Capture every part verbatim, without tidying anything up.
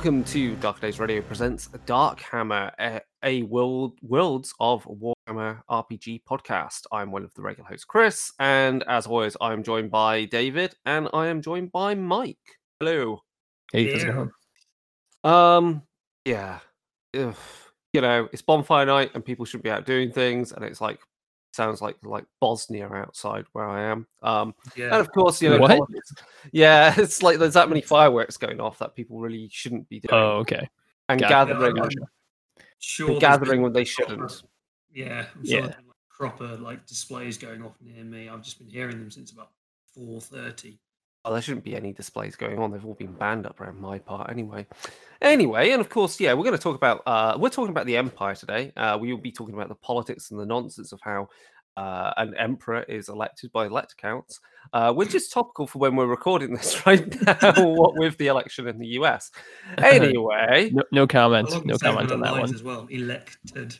Welcome to Dark Days Radio presents Dark Hammer, a, a world, Worlds of Warhammer R P G podcast. I'm one of the regular hosts, Chris, and as always, I'm joined by David, and I am joined by Mike. Hello. Hey, how's it going? Um, yeah. Ugh. You know, it's bonfire night, and people shouldn't be out doing things, and it's like, sounds like like Bosnia outside where I am. Um, yeah. And of course, you know, what? yeah, it's like there's that many fireworks going off that people really shouldn't be doing. Oh, okay. And Gather, gathering, yeah, gotcha. sure, and gathering when they shouldn't. Proper, yeah, I'm sure yeah. There's been like proper like displays going off near me. I've just been hearing them since about four thirty. Oh, there shouldn't be any displays going on. They've all been banned up around my part anyway. Anyway, and of course, yeah, we're going to talk about, uh, we're talking about the Empire today. Uh, we will be talking about the politics and the nonsense of how uh, an emperor is elected by elect counts, uh, which is topical for when we're recording this right now, what with the election in the U S. Anyway. no, no comment. No comment on that one. As well, elected.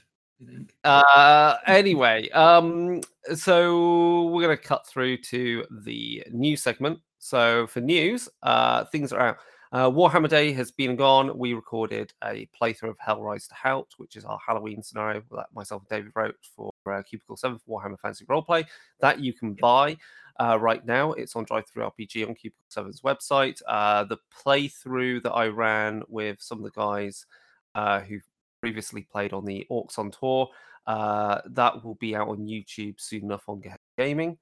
Uh, anyway, um, so we're going to cut through to the news segment. So for news, uh, things are out. Uh, Warhammer Day has been gone. We recorded a playthrough of Hellrise to Halt, which is our Halloween scenario that myself and David wrote for uh, Cubicle seven for Warhammer Fantasy Roleplay. That you can buy uh, right now. It's on Drive Through R P G on Cubicle seven's website. Uh, the playthrough that I ran with some of the guys uh, who previously played on the Orcs on Tour, uh, that will be out on YouTube soon enough on Gaming.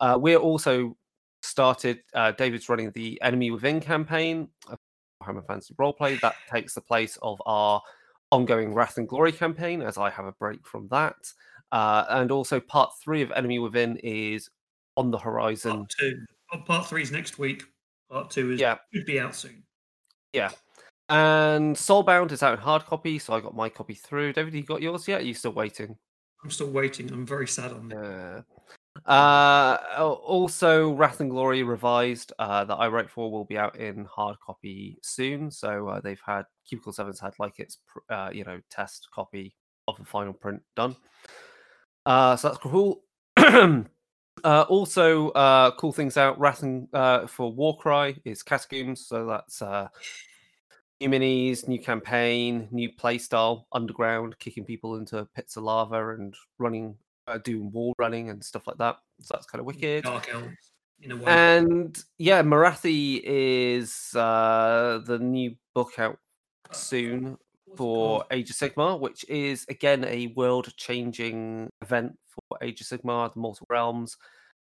Uh, we're also... started uh, David's running the Enemy Within campaign of Warhammer Fantasy Roleplay. That takes the place of our ongoing Wrath and Glory campaign, as I have a break from that. Uh, and also part three of Enemy Within is on the horizon. Part two. Oh, part three is next week. Part two is yeah. should be out soon. Yeah. And Soulbound is out in hard copy, so I got my copy through. David, you got yours yet? Are you still waiting? I'm still waiting. I'm very sad on that. Yeah. Uh, also, Wrath and Glory revised uh, that I wrote for will be out in hard copy soon. So uh, they've had Cubicle seven's had like its uh, you know test copy of the final print done. Uh, so that's cool. uh, also, uh, cool things out. Wrath and uh, for Warcry is Catacombs. So that's uh, new minis, new campaign, new playstyle, underground, kicking people into pits of lava and running. Uh, doing wall running and stuff like that, so that's kind of wicked. Dark elves, in a way. And yeah, Marathi is uh, the new book out soon for Age of Sigmar, which is again a world-changing event for Age of Sigmar, the Mortal Realms.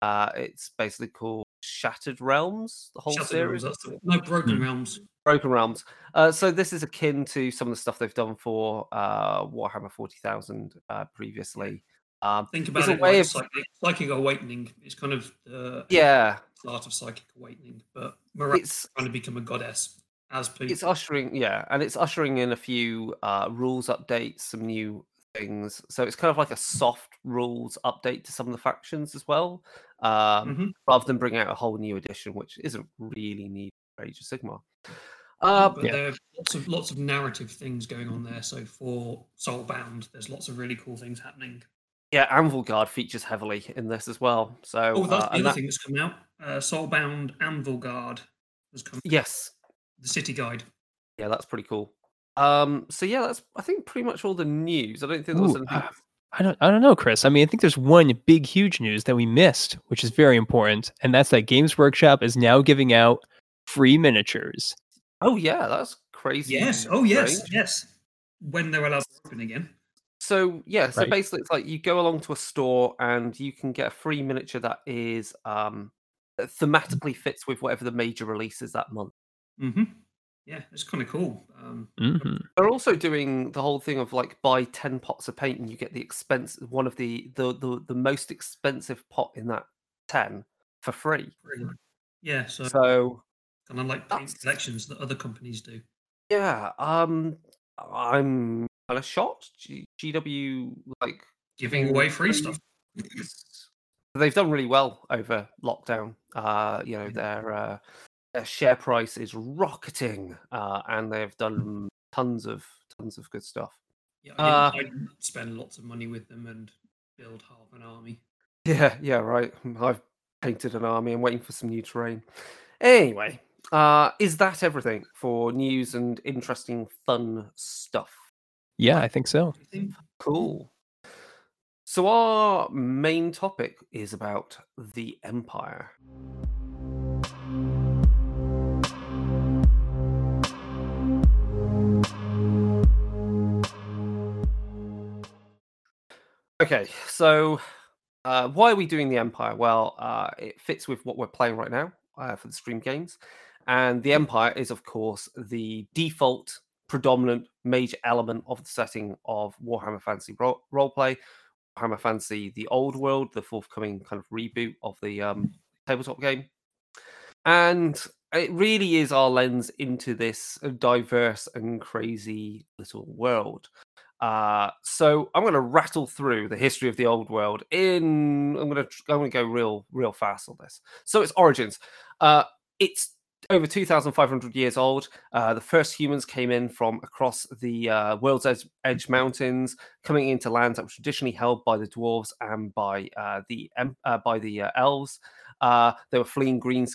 Uh, it's basically called Shattered Realms, the whole Shattered series. Realms, that's the... No, Broken mm-hmm. Realms. Broken Realms. Uh, so this is akin to some of the stuff they've done for uh, Warhammer forty thousand uh, previously. Um, Think about it. Way like of... psychic, psychic awakening. It's kind of the uh, yeah. art of psychic awakening, but Marathi's trying to become a goddess as people. It's ushering, yeah, and it's ushering in a few uh, rules updates, some new things. So it's kind of like a soft rules update to some of the factions as well, um, mm-hmm. rather than bringing out a whole new edition, which isn't really needed for Age of Sigmar. Uh, but yeah. there are lots of lots of narrative things going on there. So for Soulbound, there's lots of really cool things happening. Yeah, Anvilgard features heavily in this as well. So, oh, that's uh, the other that... thing that's come out. Uh, Soulbound Anvilgard has come. Yes, the City Guide. Yeah, that's pretty cool. Um, so yeah, that's I think pretty much all the news. I don't think there was anything. Uh, I don't. I don't know, Chris. I mean, I think there's one big, huge news that we missed, which is very important, and that's that Games Workshop is now giving out free miniatures. Oh yeah, that's crazy. Yes. Oh yes. Range. Yes. When they're allowed to open again. So, yeah, so right. basically it's like you go along to a store and you can get a free miniature that is um, that thematically fits with whatever the major release is that month. Mm-hmm. Yeah, it's kind of cool. Um, mm-hmm. They're also doing the whole thing of like buy ten pots of paint and you get the expense, one of the, the, the, the most expensive pot in that ten for free. Yeah, so, so kind of like paint collections that other companies do. Yeah, um, I'm... kind of shot G- GW like giving away free stuff. They've done really well over lockdown. Uh, you know their uh, their share price is rocketing, uh, and they've done tons of tons of good stuff. Yeah, I didn't, uh, I didn't spend lots of money with them and build half an army. Yeah, yeah, right. I've painted an army. I'm waiting for some new terrain. Anyway, Uh, is that everything for news and interesting, fun stuff? Yeah, I think so. Cool. So our main topic is about the Empire. Okay, so uh, why are we doing the Empire? Well, uh, it fits with what we're playing right now uh, for the stream games. And the Empire is, of course, the default, predominant, major element of the setting of Warhammer Fantasy ro- Roleplay. Warhammer Fantasy, the Old World, the forthcoming kind of reboot of the um, tabletop game. And it really is our lens into this diverse and crazy little world. Uh, so I'm going to rattle through the history of the Old World in... I'm going to I'm going to go real, real fast on this. So its origins. Uh, it's over two thousand five hundred years old. Uh, the first humans came in from across the uh, World's Edge, Edge Mountains, coming into lands that were traditionally held by the dwarves and by uh, the uh, by the uh, elves. Uh, they were fleeing green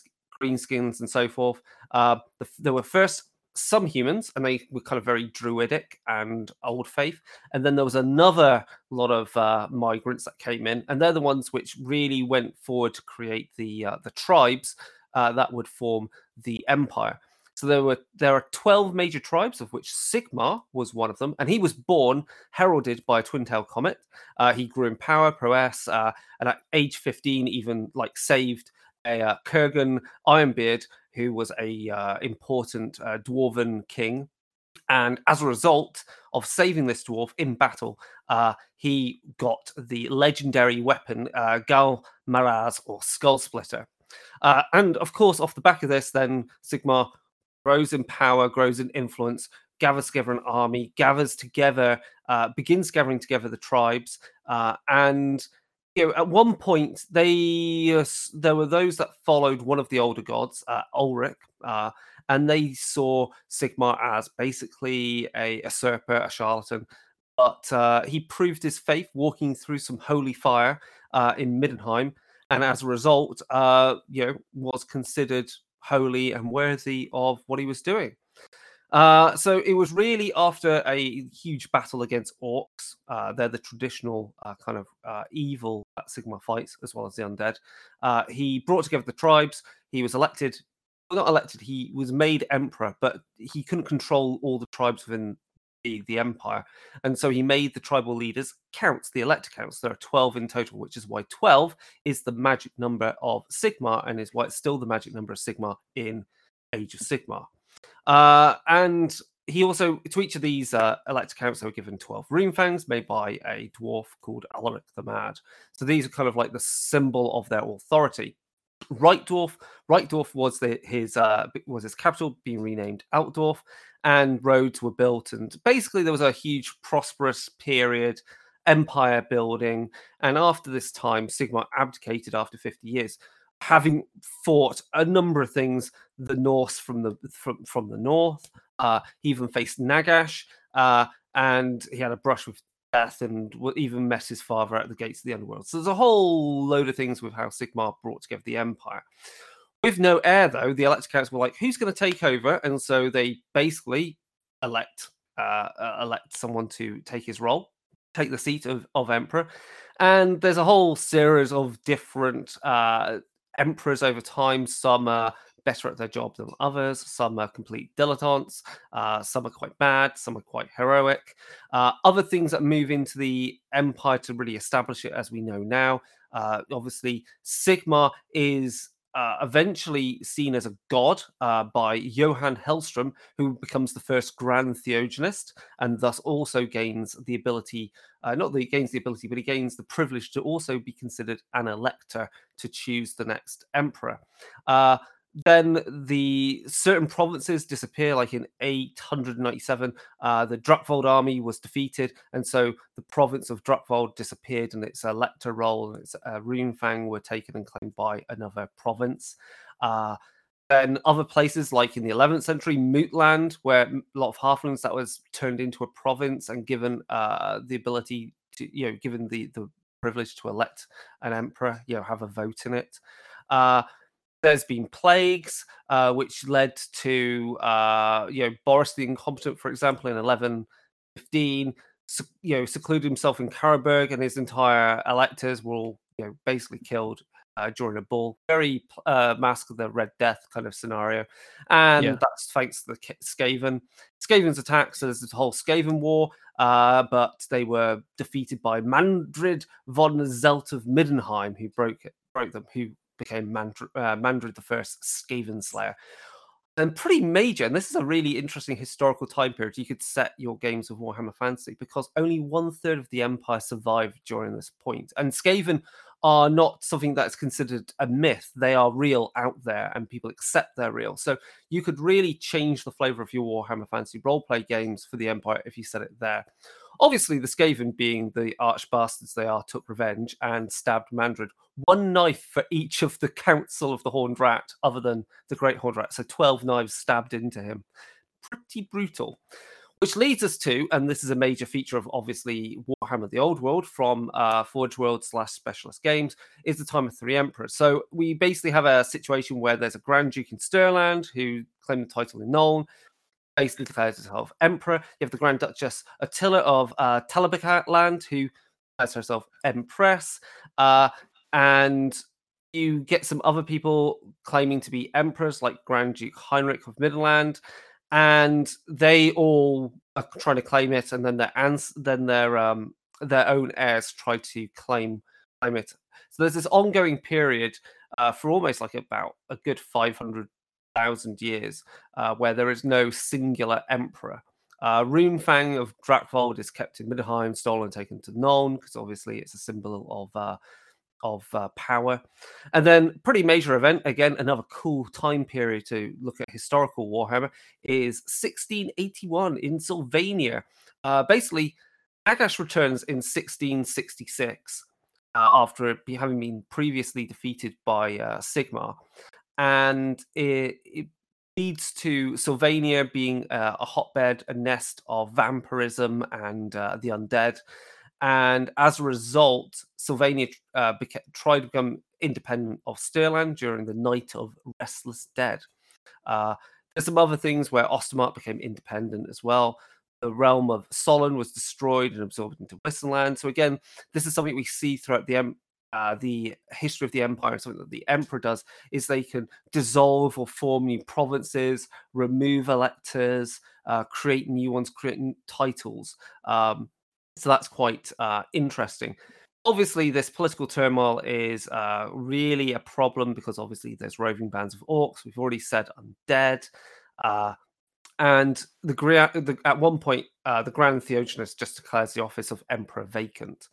greenskins and so forth. Uh, the, there were first some humans, and they were kind of very druidic and old faith. And then there was another lot of uh, migrants that came in, and they're the ones which really went forward to create the uh, the tribes. Uh, that would form the Empire. So there were there are twelve major tribes, of which Sigmar was one of them, and he was born heralded by a twin-tailed comet. Uh, he grew in power, prowess, uh, and at age fifteen, even like saved a uh, Kurgan Ironbeard, who was a uh, important uh, dwarven king. And as a result of saving this dwarf in battle, uh, he got the legendary weapon uh, Gal Maraz, or Skull Splitter. Uh, and, of course, off the back of this, then Sigmar grows in power, grows in influence, gathers together an army, gathers together, uh, begins gathering together the tribes. Uh, and, you know, at one point, they uh, there were those that followed one of the older gods, uh, Ulric, uh, and they saw Sigmar as basically a usurper, a charlatan. But uh, he proved his faith walking through some holy fire uh, in Middenheim. And as a result, uh, you know, was considered holy and worthy of what he was doing. Uh, so it was really after a huge battle against orcs. Uh, they're the traditional uh, kind of uh, evil that Sigmar fights, as well as the undead. Uh, he brought together the tribes. He was elected, well, not elected, he was made emperor, but he couldn't control all the tribes within the, the empire. And so he made the tribal leaders counts, the elect counts. There are twelve in total, which is why twelve is the magic number of Sigmar, and is why it's still the magic number of Sigmar in Age of Sigmar. Uh, and he also, to each of these uh, elect counts, they were given twelve rune fangs made by a dwarf called Ulric the Mad. So these are kind of like the symbol of their authority. Right Dwarf, Right Dwarf was the, his uh, was his capital, being renamed Altdorf, and roads were built, and basically there was a huge prosperous period, empire building. And after this time, Sigmar abdicated after fifty years, having fought a number of things. The Norse from the from, from the north, uh, he even faced Nagash, uh, and he had a brush with death, and even met his father at the gates of the underworld. So there's a whole load of things with how Sigmar brought together the empire. With no heir, though, the elect counts were like, who's going to take over? And so they basically elect uh, elect someone to take his role, take the seat of, of emperor. And there's a whole series of different uh, emperors over time. Some are better at their job than others. Some are complete dilettantes. Uh, some are quite bad. Some are quite heroic. Uh, other things that move into the empire to really establish it as we know now. Uh, obviously, Sigmar is uh, eventually seen as a god uh, by Johan Hellstrom, who becomes the first Grand Theogonist, and thus also gains the ability, uh, not that he gains the ability, but he gains the privilege to also be considered an elector to choose the next emperor. Uh, Then the certain provinces disappear, like in eight hundred ninety-seven, uh, the Druckvold army was defeated, and so the province of Druckvold disappeared, and its elector role and its uh, runefang were taken and claimed by another province. Uh, then other places, like in the eleventh century, Mootland, where a lot of halflings, that was turned into a province and given uh, the ability to, you know, given the, the privilege to elect an emperor, you know, have a vote in it. Uh, There's been plagues, uh, which led to uh, you know Boris the Incompetent, for example, in eleven fifteen, so, you know, secluded himself in Karaburg, and his entire electors were all you know basically killed uh, during a bull. Very uh, Mask of the Red Death kind of scenario, and yeah. that's thanks to the Skaven. Skaven's attacks. So there's the whole Skaven War, uh, but they were defeated by Mandred von Zelt of Middenheim, who broke it, broke them. Who became Mandred, uh, Mandred the First Skaven Slayer, and pretty major. And this is a really interesting historical time period. You could set your games of Warhammer Fantasy because only one third of the empire survived during this point. And Skaven are not something that's considered a myth; they are real out there, and people accept they're real. So you could really change the flavor of your Warhammer Fantasy roleplay games for the empire if you set it there. Obviously, the Skaven, being the arch bastards they are, took revenge and stabbed Mandred. One knife for each of the council of the Horned Rat, other than the Great Horned Rat. So twelve knives stabbed into him. Pretty brutal. Which leads us to, and this is a major feature of, obviously, Warhammer the Old World from uh, Forge World slash Specialist Games, is the time of Three Emperors. So we basically have a situation where there's a Grand Duke in Stirland who claimed the title in Nuln. Basically declares herself emperor. You have the Grand Duchess Attila of uh, Talabakland, who declares herself empress, uh, and you get some other people claiming to be emperors, like Grand Duke Heinrich of Midland, and they all are trying to claim it, and then their ans- then their um, their own heirs try to claim claim it. So there's this ongoing period uh, for almost like about a good five hundred thousand years uh, where there is no singular emperor. Uh, Runefang of Druckvold is kept in Middenheim, stolen and taken to Nuln, because obviously it's a symbol of uh, of uh, power. And then pretty major event, again, another cool time period to look at historical Warhammer, is sixteen eighty-one in Sylvania. Uh, basically, Nagash returns in sixteen sixty-six uh, after having been previously defeated by uh, Sigmar. And it, it leads to Sylvania being uh, a hotbed, a nest of vampirism and uh, the undead. And as a result, Sylvania uh, beca- tried to become independent of Stirland during the Night of Restless Dead. Uh, there's some other things where Ostermark became independent as well. The realm of Solon was destroyed and absorbed into Wissenland. So again, this is something we see throughout the em- Uh, the history of the empire, and something that the emperor does is they can dissolve or form new provinces, remove electors, uh, create new ones, create new titles. Um, so that's quite uh, interesting. Obviously, this political turmoil is uh, really a problem because obviously there's roving bands of orcs. We've already said undead. Uh, and the, the at one point, uh, the Grand Theogonist just declares the office of emperor vacant.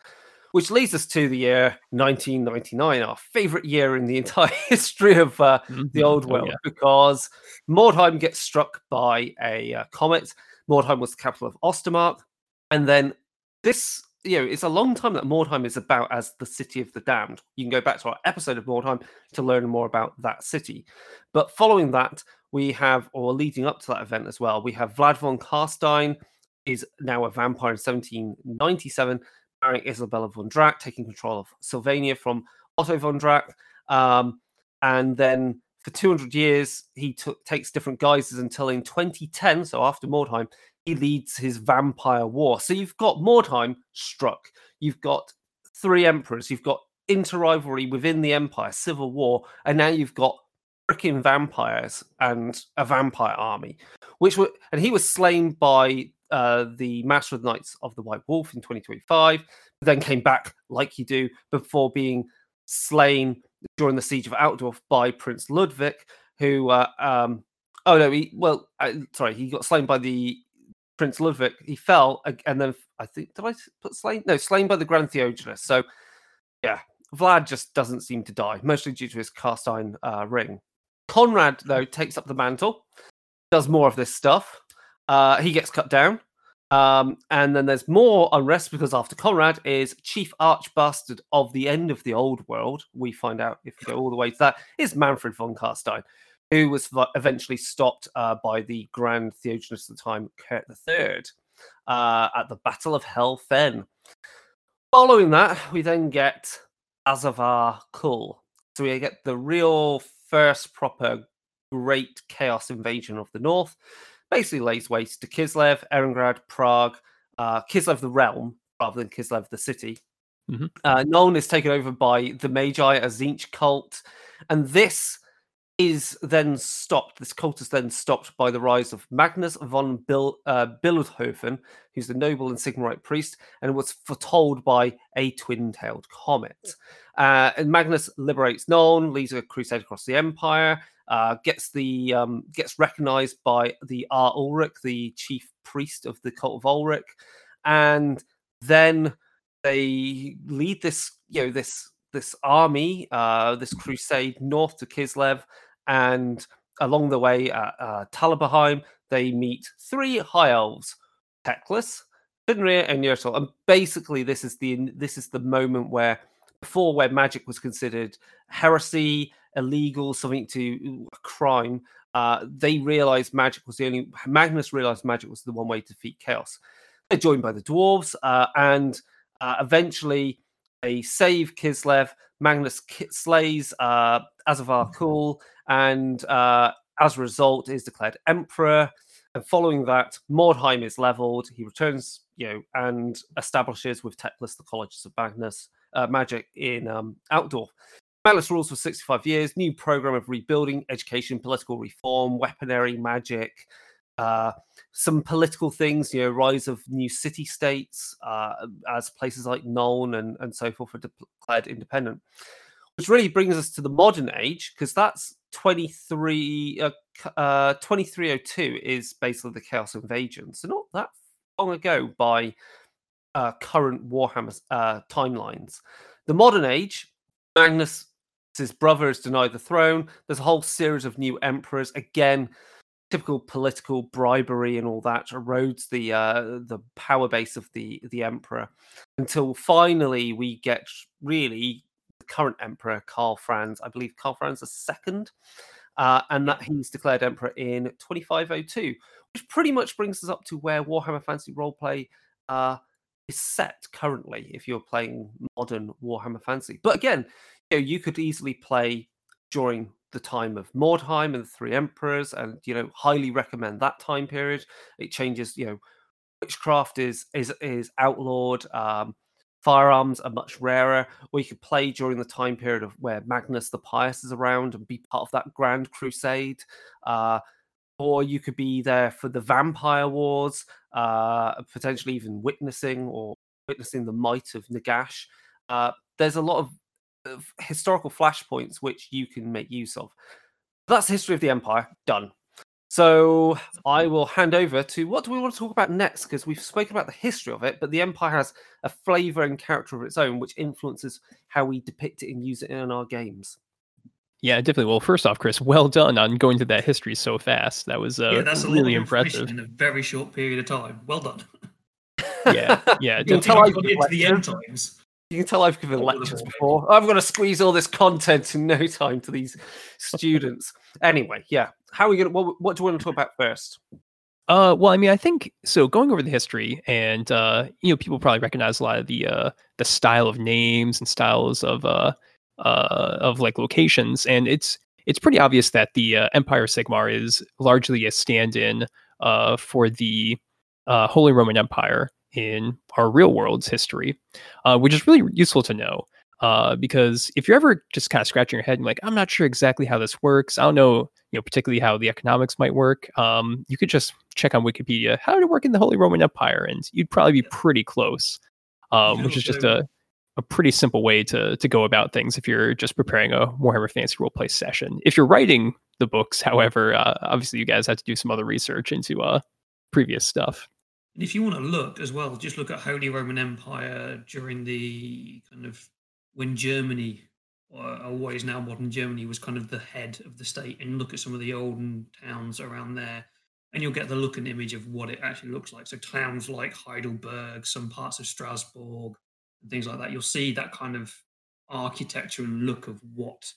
Which leads us to the year nineteen ninety-nine, our favourite year in the entire history of uh, mm-hmm. the Old World, oh, yeah. because Mordheim gets struck by a uh, comet. Mordheim was the capital of Ostermark. And then this, you know, it's a long time that Mordheim is about as the city of the damned. You can go back to our episode of Mordheim to learn more about that city. But following that, we have, or leading up to that event as well, we have Vlad von Carstein is now a vampire in seventeen ninety-seven, marrying Isabella von Drac, taking control of Sylvania from Otto von Drac. Um, and then for two hundred years, he t- takes different guises until in twenty ten, so after Mordheim, he leads his vampire war. So you've got Mordheim struck. You've got three emperors. You've got inter-rivalry within the empire, civil war. And now you've got freaking vampires and a vampire army. which were, And he was slain by... Uh, the Master of the Knights of the White Wolf in twenty twenty-five, then came back, like you do, before being slain during the Siege of Altdorf by Prince Ludwig, who, uh, um, oh no, he, well, uh, sorry, he got slain by the Prince Ludwig, he fell, and then, I think, did I put slain? No, slain by the Grand Theogonist. So, yeah, Vlad just doesn't seem to die, mostly due to his cast iron uh, ring. Conrad, though, takes up the mantle, does more of this stuff. Uh, he gets cut down, um, and then there's more unrest because after Conrad is chief archbastard of the end of the Old World, we find out, if we go all the way to that, is Manfred von Karstein, who was eventually stopped uh, by the Grand Theogonist at the time, Kurt the Third, uh, at the Battle of Hellfen. Following that, we then get Asavar Kul. So we get the real first proper great chaos invasion of the north. Basically lays waste to Kislev, Erengrad, Prague, uh, Kislev the realm, rather than Kislev the city. Mm-hmm. Uh, Nuln is taken over by the Magi, a Tzeentch cult, and this is then stopped. This cult is then stopped by the rise of Magnus von Bil- uh, Bildhofen, who's the noble and Sigmarite priest, and was foretold by a twin-tailed comet. Uh, and Magnus liberates Nuln, leads a crusade across the empire, uh, gets the um, gets recognized by the R. Ulric, the chief priest of the cult of Ulric, and then they lead this, you know, this this army, uh, this crusade north to Kislev, and along the way at uh, Talaberheim, they meet three high elves, Teclis, Finrear, and Yertal. And basically, this is the this is the moment where before where magic was considered heresy, illegal, something to a crime, uh, they realized magic was the only. Magnus realized magic was the one way to defeat chaos. They're joined by the dwarves, uh, and Uh, eventually, they save Kislev. Magnus slays uh, Asavar Kul, and uh, as a result, is declared emperor. And following that, Mordheim is leveled. He returns, you know, and establishes with Teclis the colleges of Magnus uh, magic in um, Altdorf. Magnus rules for sixty-five years. New program of rebuilding, education, political reform, weaponry, magic. Uh, some political things, you know, rise of new city-states uh, as places like Nuln and, and so forth are declared independent. Which really brings us to the modern age, because that's twenty-three, uh, uh, twenty-three oh two is basically the Chaos Invasion. So not that long ago by uh, current Warhammer uh, timelines. The modern age, Magnus, his brother, is denied the throne. There's a whole series of new emperors. Again, typical political bribery and all that erodes the uh, the power base of the the emperor, until finally we get really the current emperor Karl Franz, I believe Karl Franz the Second, uh, and that he's declared emperor in twenty-five oh two, which pretty much brings us up to where Warhammer Fantasy Roleplay uh, is set currently. If you're playing modern Warhammer Fantasy, but again, you know, you could easily play during the time of Mordheim and the Three Emperors, and, you know, highly recommend that time period. It changes, you know, witchcraft is is is outlawed, um, firearms are much rarer, or you could play during the time period of where Magnus the Pious is around and be part of that Grand Crusade, uh, or you could be there for the Vampire Wars, uh, potentially even witnessing or witnessing the might of Nagash. Uh, there's a lot of Of historical flashpoints which you can make use of. That's the history of the empire done. So I will hand over to what do we want to talk about next, because we've spoken about the history of it, but the empire has a flavor and character of its own, which influences how we depict it and use it in our games. Yeah, definitely. Well, first off, Chris, well done on going through that history so fast. That was uh, yeah, that's really impressive in a very short period of time. Well done. Yeah, yeah. You can tell I got into the end times. You can tell I've given lectures before. I've got to squeeze all this content in no time to these students. Anyway, yeah. How are we going to, what, what do we want to talk about first? Uh, well, I mean, I think, so going over the history, and, uh, you know, people probably recognize a lot of the uh, the style of names and styles of, uh, uh, of like locations. And it's, it's pretty obvious that the uh, Empire of Sigmar is largely a stand-in uh, for the uh, Holy Roman Empire in our real world's history, uh, which is really useful to know, uh, because if you're ever just kind of scratching your head and like, I'm not sure exactly how this works, I don't know, you know, particularly how the economics might work, um, you could just check on Wikipedia, how did it work in the Holy Roman Empire? And you'd probably be pretty close, um, which is just a, a pretty simple way to to go about things if you're just preparing a Warhammer Fantasy Roleplay session. If you're writing the books, however, uh, obviously you guys have to do some other research into uh, previous stuff. And if you want to look as well, just look at Holy Roman Empire during the kind of when Germany, or what is now modern Germany, was kind of the head of the state, and look at some of the olden towns around there, and you'll get the look and image of what it actually looks like. So towns like Heidelberg, some parts of Strasbourg, and things like that. You'll see that kind of architecture and look of what,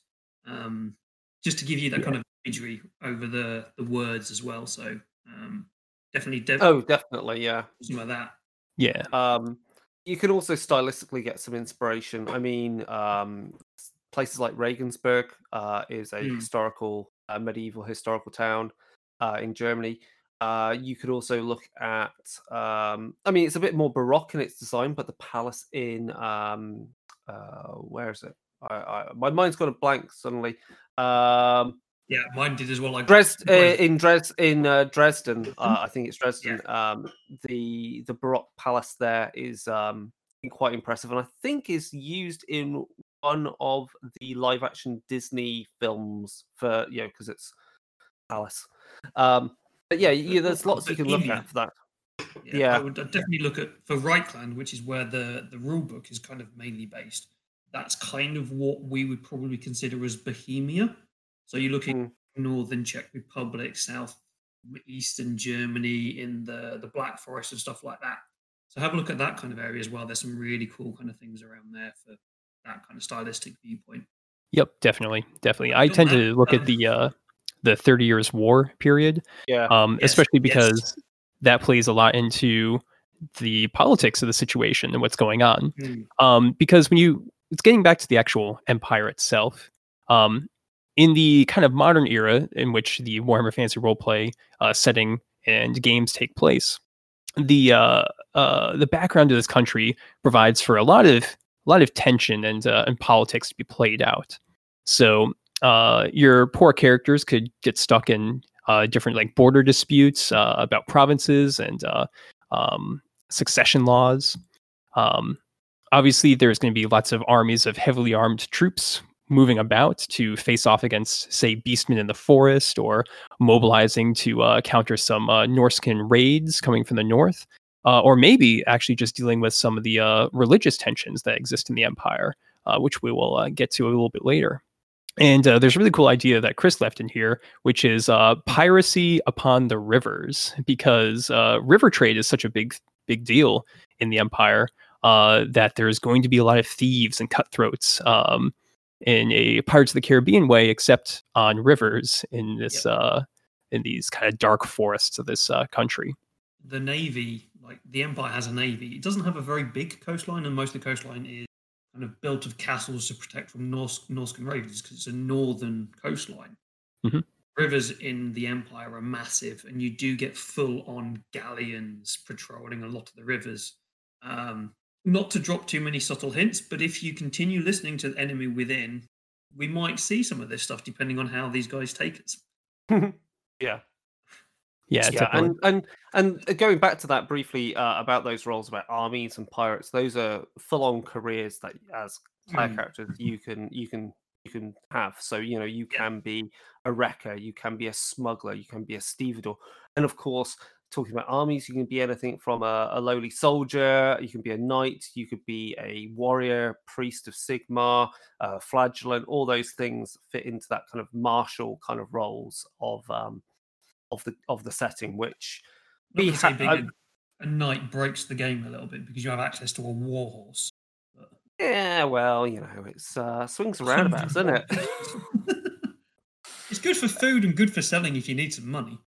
um, just to give you that yeah. kind of imagery over the, the words as well. So, um, Definitely, definitely. Oh, definitely, yeah. Something like that. Yeah. Um, you can also stylistically get some inspiration. I mean, um, places like Regensburg uh, is a mm. historical, a medieval historical town uh, in Germany. Uh, you could also look at, um, I mean, it's a bit more Baroque in its design, but the palace in, um, uh, where is it? I, I, my mind's gone a blank suddenly. Um, yeah, mine did as well. Like Dresd, uh, in Dres, in uh, Dresden, uh, I think it's Dresden. Yeah. Um, the the Baroque palace there is um, quite impressive, and I think is used in one of the live action Disney films for you know because it's palace. Um, but yeah, yeah, there's lots but you can look at for that. Yeah, yeah. I would I'd definitely look at for Reichland, which is where the the rule book is kind of mainly based. That's kind of what we would probably consider as Bohemia. So you're looking mm. northern Czech Republic, south eastern Germany, in the, the Black Forest and stuff like that. So have a look at that kind of area as well. There's some really cool kind of things around there for that kind of stylistic viewpoint. Yep, definitely, definitely. I tend to look at the uh, the Thirty Years' War period, yeah. um, yes, especially because yes. that plays a lot into the politics of the situation and what's going on. Mm. Um, because when you it's getting back to the actual empire itself. Um, In the kind of modern era in which the Warhammer Fantasy Roleplay uh, setting and games take place, the uh, uh, the background of this country provides for a lot of a lot of tension and uh, and politics to be played out. So uh, your poor characters could get stuck in uh, different like border disputes uh, about provinces and uh, um, succession laws. Um, obviously, there's going to be lots of armies of heavily armed troops moving about to face off against, say, beastmen in the forest, or mobilizing to uh, counter some uh, Norsekin raids coming from the north, uh, or maybe actually just dealing with some of the uh, religious tensions that exist in the empire, uh, which we will uh, get to a little bit later. And uh, there's a really cool idea that Chris left in here, which is uh, piracy upon the rivers, because uh, river trade is such a big, big deal in the empire uh, that there's going to be a lot of thieves and cutthroats, um, in a Pirates of the Caribbean way, except on rivers in this yep. uh, in these kind of dark forests of this uh, country. The navy, like the empire has a navy. It doesn't have a very big coastline, and most of the coastline is kind of built of castles to protect from Norse Norsekin raiders because it's a northern coastline. Mm-hmm. Rivers in the empire are massive, and you do get full-on galleons patrolling a lot of the rivers. Um, Not to drop too many subtle hints, but if you continue listening to Enemy Within, we might see some of this stuff depending on how these guys take us. yeah. Yeah. yeah. And, and and going back to that briefly uh, about those roles about armies and pirates, those are full-on careers that as player mm. characters you can you can you can have. So you know, you yeah. can be a wrecker, you can be a smuggler, you can be a stevedore, and of course talking about armies, you can be anything from a, a lowly soldier, you can be a knight, you could be a warrior, priest of Sigmar, uh, flagellant, all those things fit into that kind of martial kind of roles of um, of the of the setting, which... Not to say being a, a knight breaks the game a little bit because you have access to a war horse. But... Yeah, well, you know, it's uh, swings and roundabouts, isn't it? It's good for food and good for selling if you need some money.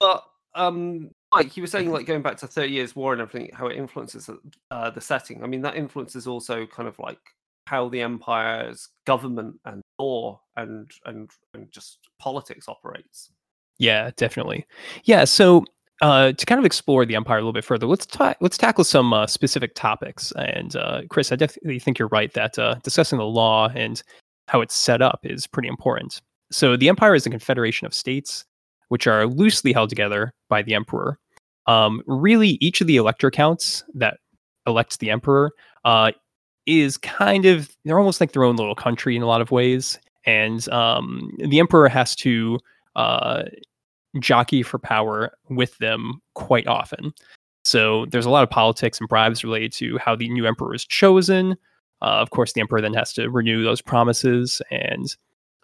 But Um, Mike, you were saying like going back to Thirty Years' War and everything, how it influences uh, the setting. I mean, that influences also kind of like how the empire's government and law and and, and just politics operates. Yeah, definitely. Yeah, so uh, to kind of explore the empire a little bit further, let's ta- let's tackle some uh, specific topics. And uh, Chris, I definitely think you're right that uh, discussing the law and how it's set up is pretty important. So the empire is a confederation of states, which are loosely held together by the emperor. Um, really, each of the elector counts that elects the emperor uh, is kind of, they're almost like their own little country in a lot of ways. And um, the emperor has to uh, jockey for power with them quite often. So there's a lot of politics and bribes related to how the new emperor is chosen. Uh, of course, the emperor then has to renew those promises, and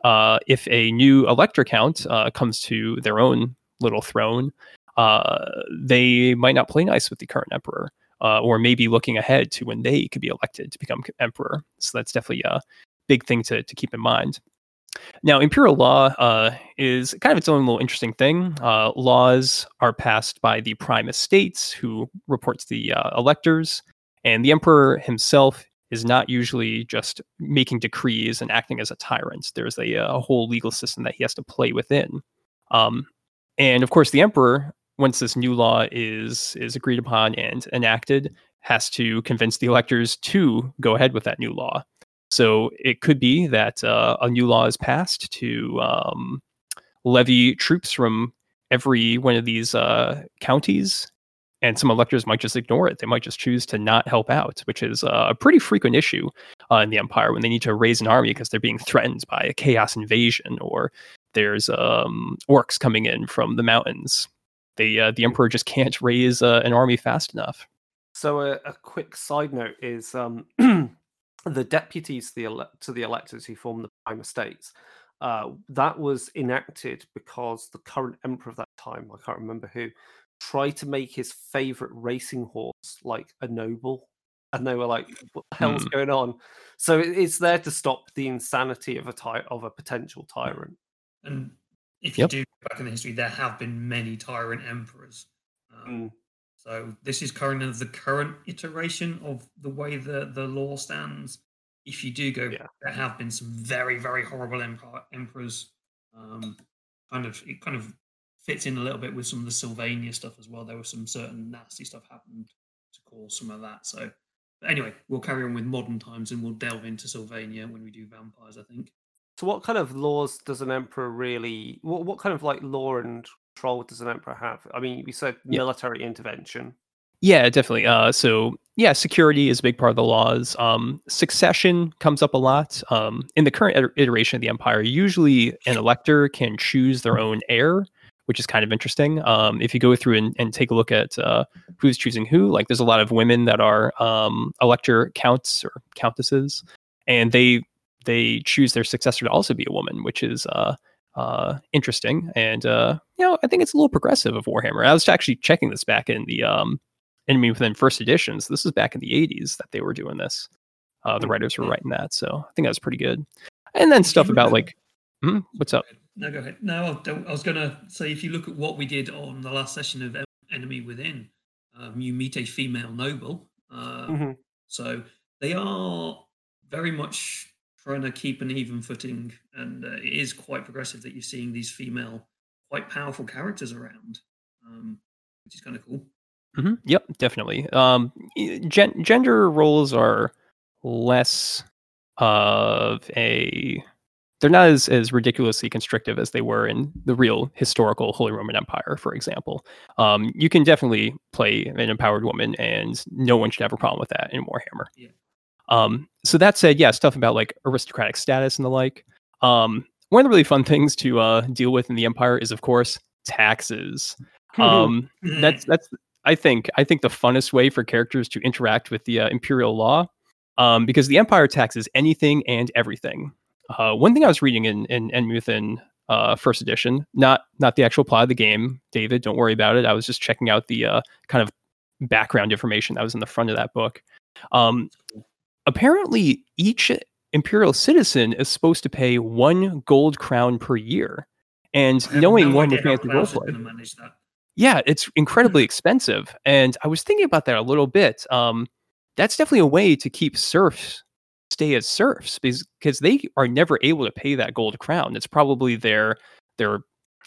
Uh, if a new elector count uh, comes to their own little throne, uh, they might not play nice with the current emperor, uh, or maybe looking ahead to when they could be elected to become emperor. So that's definitely a big thing to, to keep in mind. Now, imperial law uh, is kind of its own little interesting thing. Uh, laws are passed by the prime estates, who report to the uh, electors, and the emperor himself is not usually just making decrees and acting as a tyrant. There's a, a whole legal system that he has to play within. Um, and of course, the emperor, once this new law is is agreed upon and enacted, has to convince the electors to go ahead with that new law. So it could be that uh, a new law is passed to um, levy troops from every one of these uh, counties, and some electors might just ignore it. They might just choose to not help out, which is uh, a pretty frequent issue uh, in the Empire when they need to raise an army because they're being threatened by a chaos invasion, or there's um, orcs coming in from the mountains. They, uh, the Emperor just can't raise uh, an army fast enough. So a, a quick side note is um, the deputies to the, ele- to the electors who form the Prime Estates, uh, that was enacted because the current emperor of that time, I can't remember who, tried to make his favorite racing horse like a noble. And they were like, what the hell's hmm. going on? So it, it's there to stop the insanity of a ty- of a potential tyrant. And if you yep. do go back in the history, there have been many tyrant emperors. Um, mm. So this is kind of the current iteration of the way the, the law stands. If you do go, yeah. there have been some very, very horrible emperor, emperors. Um, kind of it kind of fits in a little bit with some of the Sylvania stuff as well. There was some certain nasty stuff happened to cause some of that. So but anyway, we'll carry on with modern times and we'll delve into Sylvania when we do vampires, I think. So what kind of laws does an emperor really... What, what kind of like law and control does an emperor have? I mean, we said yeah. military intervention. Yeah, definitely. Uh, so, yeah, security is a big part of the laws. Um, succession comes up a lot. Um, in the current iteration of the Empire, usually an elector can choose their own heir, which is kind of interesting. Um, if you go through and, and take a look at uh, who's choosing who, like there's a lot of women that are um, elector counts or countesses, and they... they choose their successor to also be a woman, which is uh, uh, interesting. And, uh, you know, I think it's a little progressive of Warhammer. I was actually checking this back in the um, Enemy Within first edition. So this was back in the eighties that they were doing this. Uh, the writers were writing that. So I think that was pretty good. And then stuff about like, hmm, what's up? No, go ahead. No, I was going to say, if you look at what we did on the last session of Enemy Within, um, you meet a female noble. Uh, mm-hmm. So they are very much... trying to keep an even footing, and uh, it is quite progressive that you're seeing these female, quite powerful characters around, um, which is kind of cool. Mm-hmm. Yep, definitely. Um, gen- gender roles are less of a... They're not as, as ridiculously constrictive as they were in the real historical Holy Roman Empire, for example. Um, you can definitely play an empowered woman, and no one should have a problem with that in Warhammer. Yeah. Um, so that said, yeah, stuff about like aristocratic status and the like. Um, one of the really fun things to uh, deal with in the Empire is, of course, taxes. Um, that's that's I think I think the funnest way for characters to interact with the uh, imperial law, um, because the Empire taxes anything and everything. Uh, one thing I was reading in in Enemy Within uh, first edition, not not the actual plot of the game, David. Don't worry about it. I was just checking out the uh, kind of background information that was in the front of that book. Um, Apparently, each Imperial citizen is supposed to pay one gold crown per year. And knowing one with fancy roleplay, yeah, it's incredibly expensive. And I was thinking about that a little bit. Um, that's definitely a way to keep serfs stay as serfs, because they are never able to pay that gold crown. It's probably their their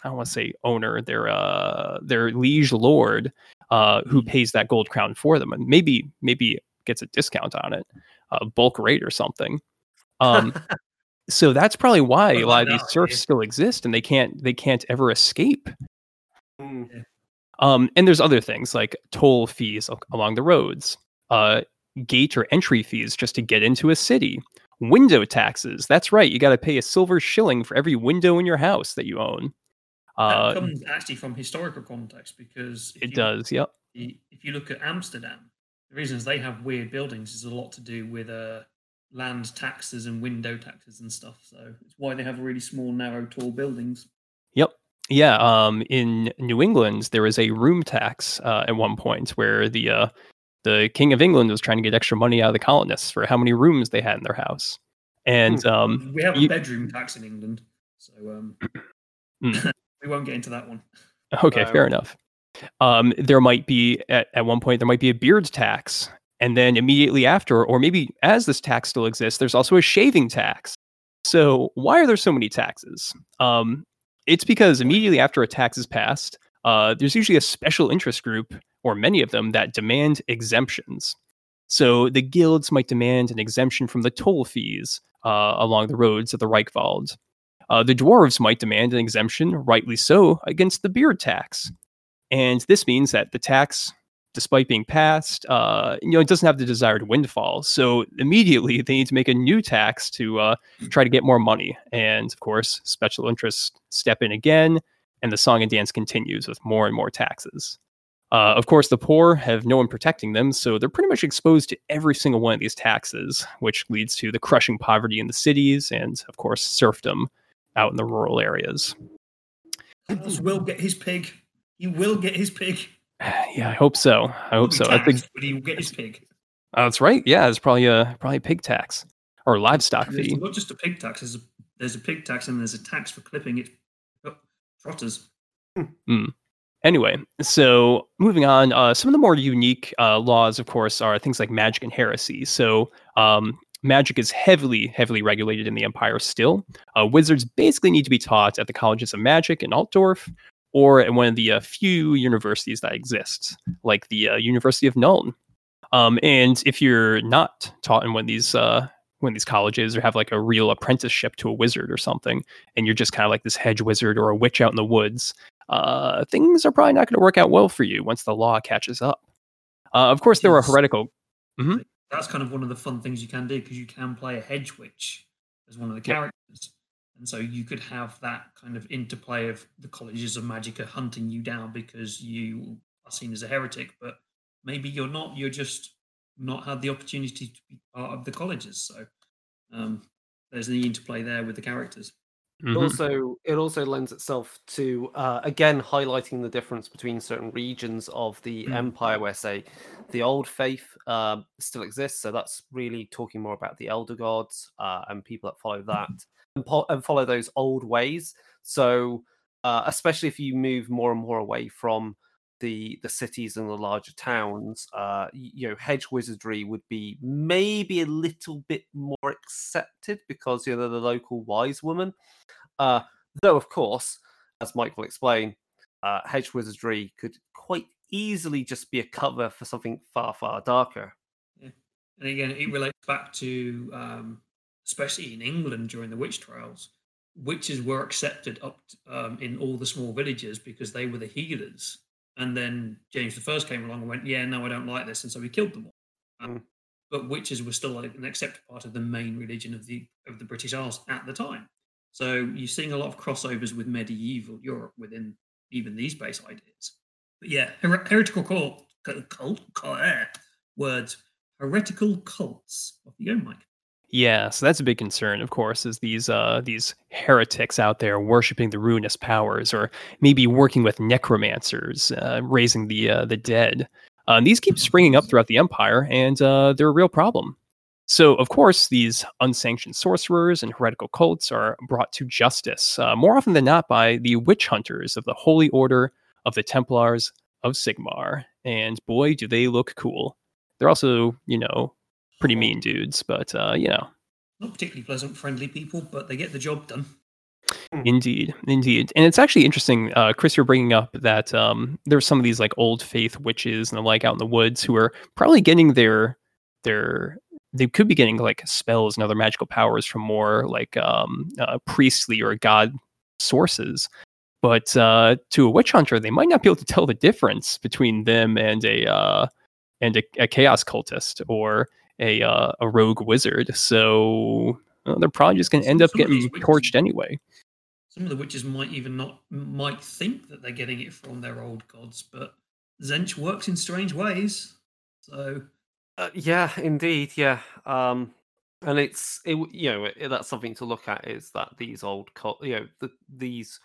I don't want to say owner, their uh, their liege lord uh, who pays that gold crown for them, and maybe maybe gets a discount on it. A bulk rate or something. Um, so that's probably why a lot of these serfs still exist, and they can't they can't ever escape. Mm. Um, and there's other things like toll fees along the roads, uh, gate or entry fees just to get into a city, window taxes. That's right, you got to pay a silver shilling for every window in your house that you own. Uh, that comes actually from historical context, because it you, does. Yep. If you look at Amsterdam. The reasons they have weird buildings is a lot to do with uh, land taxes and window taxes and stuff. So it's why they have really small, narrow, tall buildings. Yep. Yeah. Um, in New England, there was a room tax uh, at one point where the uh, the King of England was trying to get extra money out of the colonists for how many rooms they had in their house. And um, we have a you... bedroom tax in England, so um, mm. we won't get into that one. Okay, so, fair enough. Um, there might be at, at one point there might be a beard tax, And then immediately after, or maybe as this tax still exists, there's also a shaving tax. So why are there so many taxes? Um, it's because immediately after a tax is passed, uh, there's usually a special interest group, or many of them, that demand exemptions. So the guilds might demand an exemption from the toll fees uh, along the roads of the Reichwald. Uh, the dwarves might demand an exemption, rightly so, against the beard tax. And this means that the tax, despite being passed, uh, you know, it doesn't have the desired windfall. So immediately they need to make a new tax to uh, try to get more money. And of course, special interests step in again, and the song and dance continues with more and more taxes. Uh, of course, the poor have no one protecting them, so they're pretty much exposed to every single one of these taxes, which leads to the crushing poverty in the cities and, of course, serfdom out in the rural areas. He will get his pig. He will get his pig. Yeah, I hope so. I hope so. Taxed, I think, but he will get his pig. Uh, that's right. Yeah, it's probably a probably a pig tax or a livestock there's fee. Not just a pig tax. There's a, there's a pig tax and there's a tax for clipping it. Oh, trotters. Mm. Anyway, so moving on, uh, some of the more unique uh, laws, of course, are things like magic and heresy. So um, magic is heavily, heavily regulated in the Empire still. Uh, wizards basically need to be taught at the colleges of magic in Altdorf, or at one of the uh, few universities that exist, like the uh, University of Nuln. Um, and if you're not taught in one of these uh, one of these colleges, or have like a real apprenticeship to a wizard or something, and you're just kind of like this hedge wizard or a witch out in the woods, uh, things are probably not going to work out well for you once the law catches up. Uh, of course, there are heretical... Mm-hmm. That's kind of one of the fun things you can do, because you can play a hedge witch as one of the characters. Yep. And so you could have that kind of interplay of the colleges of magic are hunting you down because you are seen as a heretic, but maybe you're not, you're just not had the opportunity to be part of the colleges. So um, there's the interplay there with the characters. Mm-hmm. Also, it also lends itself to, uh, again, highlighting the difference between certain regions of the mm. Empire, where, say, the Old Faith uh, still exists. So that's really talking more about the Elder Gods uh, and people that follow that and, po- and follow those old ways. So uh, especially if you move more and more away from the the cities and the larger towns, uh, you know, hedge wizardry would be maybe a little bit more accepted because you know they're the local wise woman. Uh, though, of course, as Mike will explain, uh, hedge wizardry could quite easily just be a cover for something far, far darker. Yeah. And again, it relates back to, um, especially in England during the witch trials, witches were accepted up to, um, in all the small villages because they were the healers. And then James the First came along and went, yeah, no, I don't like this. And so he killed them all. Um, mm. But witches were still an accepted part of the main religion of the of the British Isles at the time. So you're seeing a lot of crossovers with medieval Europe within even these base ideas. But yeah, her- heretical cult, cult, cult eh, words, heretical cults. Off you go, Mike. Yeah, so that's a big concern, of course, is these uh, these heretics out there worshipping the ruinous powers, or maybe working with necromancers, uh, raising the uh, the dead. Um, these keep springing up throughout the Empire, and uh, they're a real problem. So, of course, these unsanctioned sorcerers and heretical cults are brought to justice, uh, more often than not, by the witch hunters of the Holy Order of the Templars of Sigmar. And boy, do they look cool. They're also, you know... pretty mean dudes, but uh, you know, not particularly pleasant, friendly people, but they get the job done. Indeed, indeed, and it's actually interesting, uh, Chris. You're bringing up that um, there's some of these like old faith witches and the like out in the woods who are probably getting their their they could be getting like spells and other magical powers from more like um, uh, priestly or god sources, but uh, to a witch hunter, they might not be able to tell the difference between them and a uh, and a, a chaos cultist or a uh, a rogue wizard, so well, they're probably just going to end up getting torched anyway. Some of the witches might even not might think that they're getting it from their old gods, but Zench works in strange ways. So, uh, yeah, indeed, yeah, um, and it's it, you know it, that's something to look at, is that these old cult, you know the, these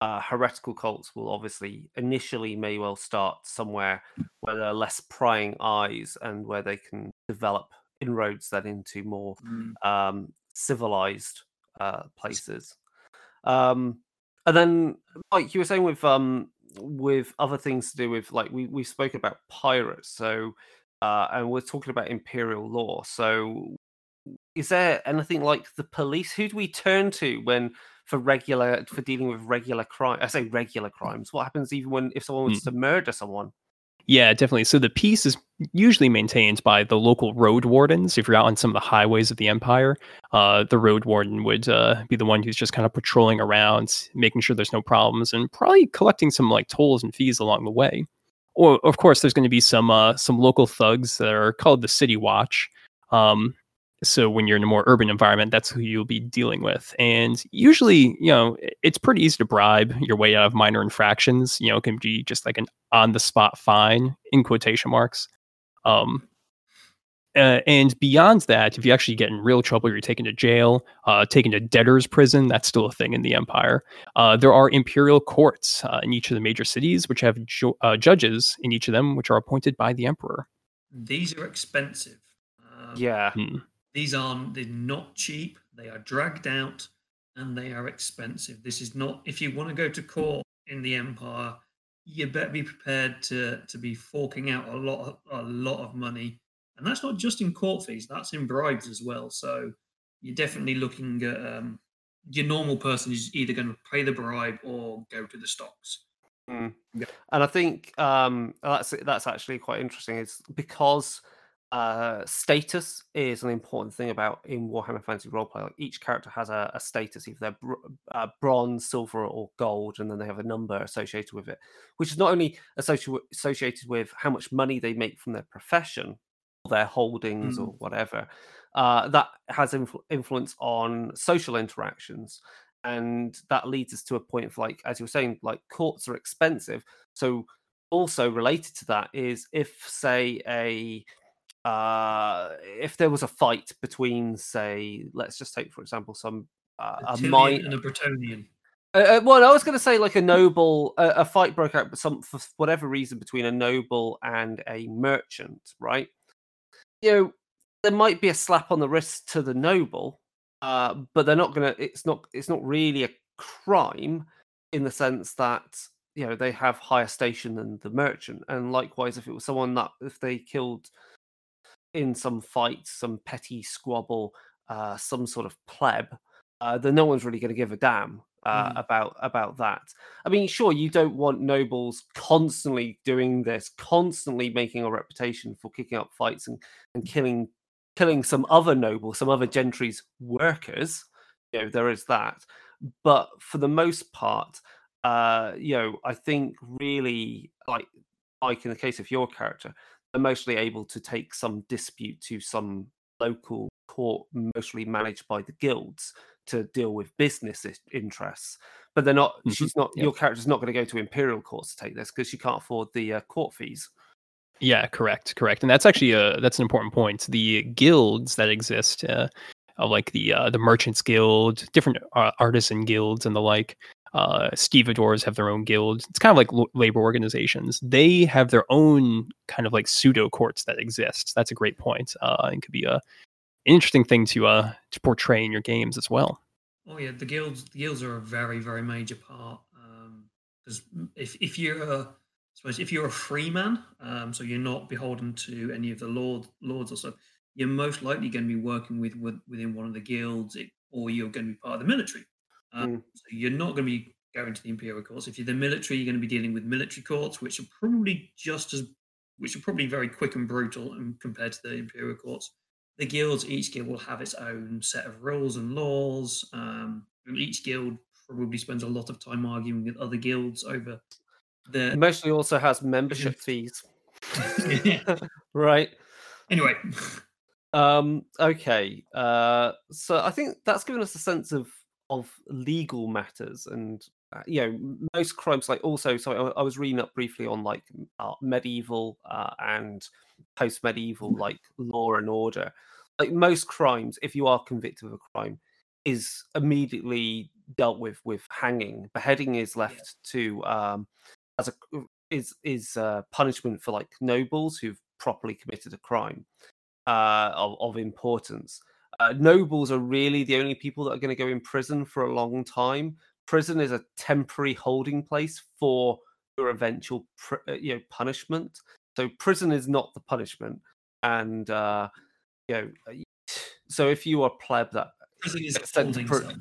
uh, heretical cults will obviously initially may well start somewhere where there are less prying eyes and where they can develop inroads then into more mm. um, civilized uh, places. Um, and then, like you were saying, with um, with other things to do with, like we we spoke about pirates. So uh, and we're talking about imperial law. So is there anything like the police? Who do we turn to when for regular for dealing with regular crime? I say regular crimes. What happens even when if someone wants mm. to murder someone? Yeah, definitely. So the peace is usually maintained by the local road wardens. If you're out on some of the highways of the Empire, uh, the road warden would uh, be the one who's just kind of patrolling around, making sure there's no problems, and probably collecting some like tolls and fees along the way. Or, of course, there's going to be some uh, some local thugs that are called the City Watch. Um, so when you're in a more urban environment, that's who you'll be dealing with. And usually, you know, it's pretty easy to bribe your way out of minor infractions. You know, it can be just like an on-the-spot fine, in quotation marks. Um, uh, and beyond that, if you actually get in real trouble, you're taken to jail, uh, taken to debtor's prison. That's still a thing in the Empire. Uh, there are imperial courts uh, in each of the major cities, which have ju- uh, judges in each of them, which are appointed by the Emperor. These are expensive. Um, yeah. Hmm. These aren't, they're not cheap. They are dragged out and they are expensive. This is not, if you want to go to court in the Empire, you better be prepared to, to be forking out a lot, of, a lot of money. And that's not just in court fees, that's in bribes as well. So you're definitely looking at um, your normal person is either going to pay the bribe or go to the stocks. Mm. Yeah. And I think um, that's, that's actually quite interesting. It's because Uh, status is an important thing about in Warhammer Fantasy Roleplay. Like each character has a, a status, either they're br- uh, bronze, silver, or gold, and then they have a number associated with it, which is not only associ- associated with how much money they make from their profession, or their holdings, mm. or whatever. Uh, that has influ- influence on social interactions, and that leads us to a point of, like, as you were saying, like courts are expensive. So also related to that is if, say, a Uh, if there was a fight between, say, let's just take, for example, some uh, a mine and a Bretonian. Uh, well, I was going to say like a noble. Uh, a fight broke out, but some for whatever reason between a noble and a merchant, right? You know, there might be a slap on the wrist to the noble, uh, but they're not going to. It's not. It's not really a crime in the sense that, you know, they have higher station than the merchant, and likewise, if it was someone that if they killed in some fight, some petty squabble, uh, some sort of pleb, uh, then no one's really going to give a damn uh, mm. about about that. I mean, sure, you don't want nobles constantly doing this, constantly making a reputation for kicking up fights and, and killing killing some other noble, some other gentry's workers. You know, there is that. But for the most part, uh, you know, I think really, like like in the case of your character, are mostly able to take some dispute to some local court, mostly managed by the guilds, to deal with business interests. But they're not. Mm-hmm. She's not. Yeah. Your character's not going to go to imperial courts to take this because she can't afford the uh, court fees. Yeah, correct, correct. And that's actually a that's an important point. The guilds that exist, uh, like the uh, the merchants' guild, different uh, artisan guilds, and the like. Uh, stevedores have their own guild. It's kind of like l- labor organizations. They have their own kind of like pseudo courts that exist. That's a great point. Uh, it could be a an interesting thing to uh to portray in your games as well. Oh yeah, the guilds. The guilds are a very very major part. Um, because if if you're a, I suppose if you're a free man, um, so you're not beholden to any of the lord lords or so, you're most likely going to be working with, with within one of the guilds, it, or you're going to be part of the military. Um, so you're not going to be going to the imperial courts. If you're the military, you're going to be dealing with military courts, which are probably just as, which are probably very quick and brutal, and compared to the imperial courts. The guilds, each guild will have its own set of rules and laws. Um, and each guild probably spends a lot of time arguing with other guilds over the. Mostly also has membership fees, right? Anyway. Um. Okay. Uh. So I think that's given us a sense of. of legal matters and, uh, you know, most crimes, like also, so I was reading up briefly on like uh, medieval uh, and post-medieval, like law and order. Like most crimes, if you are convicted of a crime, is immediately dealt with with hanging. Beheading is left yeah. to, um, as a, is, is uh, punishment for like nobles who've properly committed a crime uh, of, of importance. Uh, nobles are really the only people that are going to go in prison for a long time. Prison is a temporary holding place for your eventual, pr- you know, punishment. So prison is not the punishment, and uh, you know, so if you are pleb that prison is sent to pri-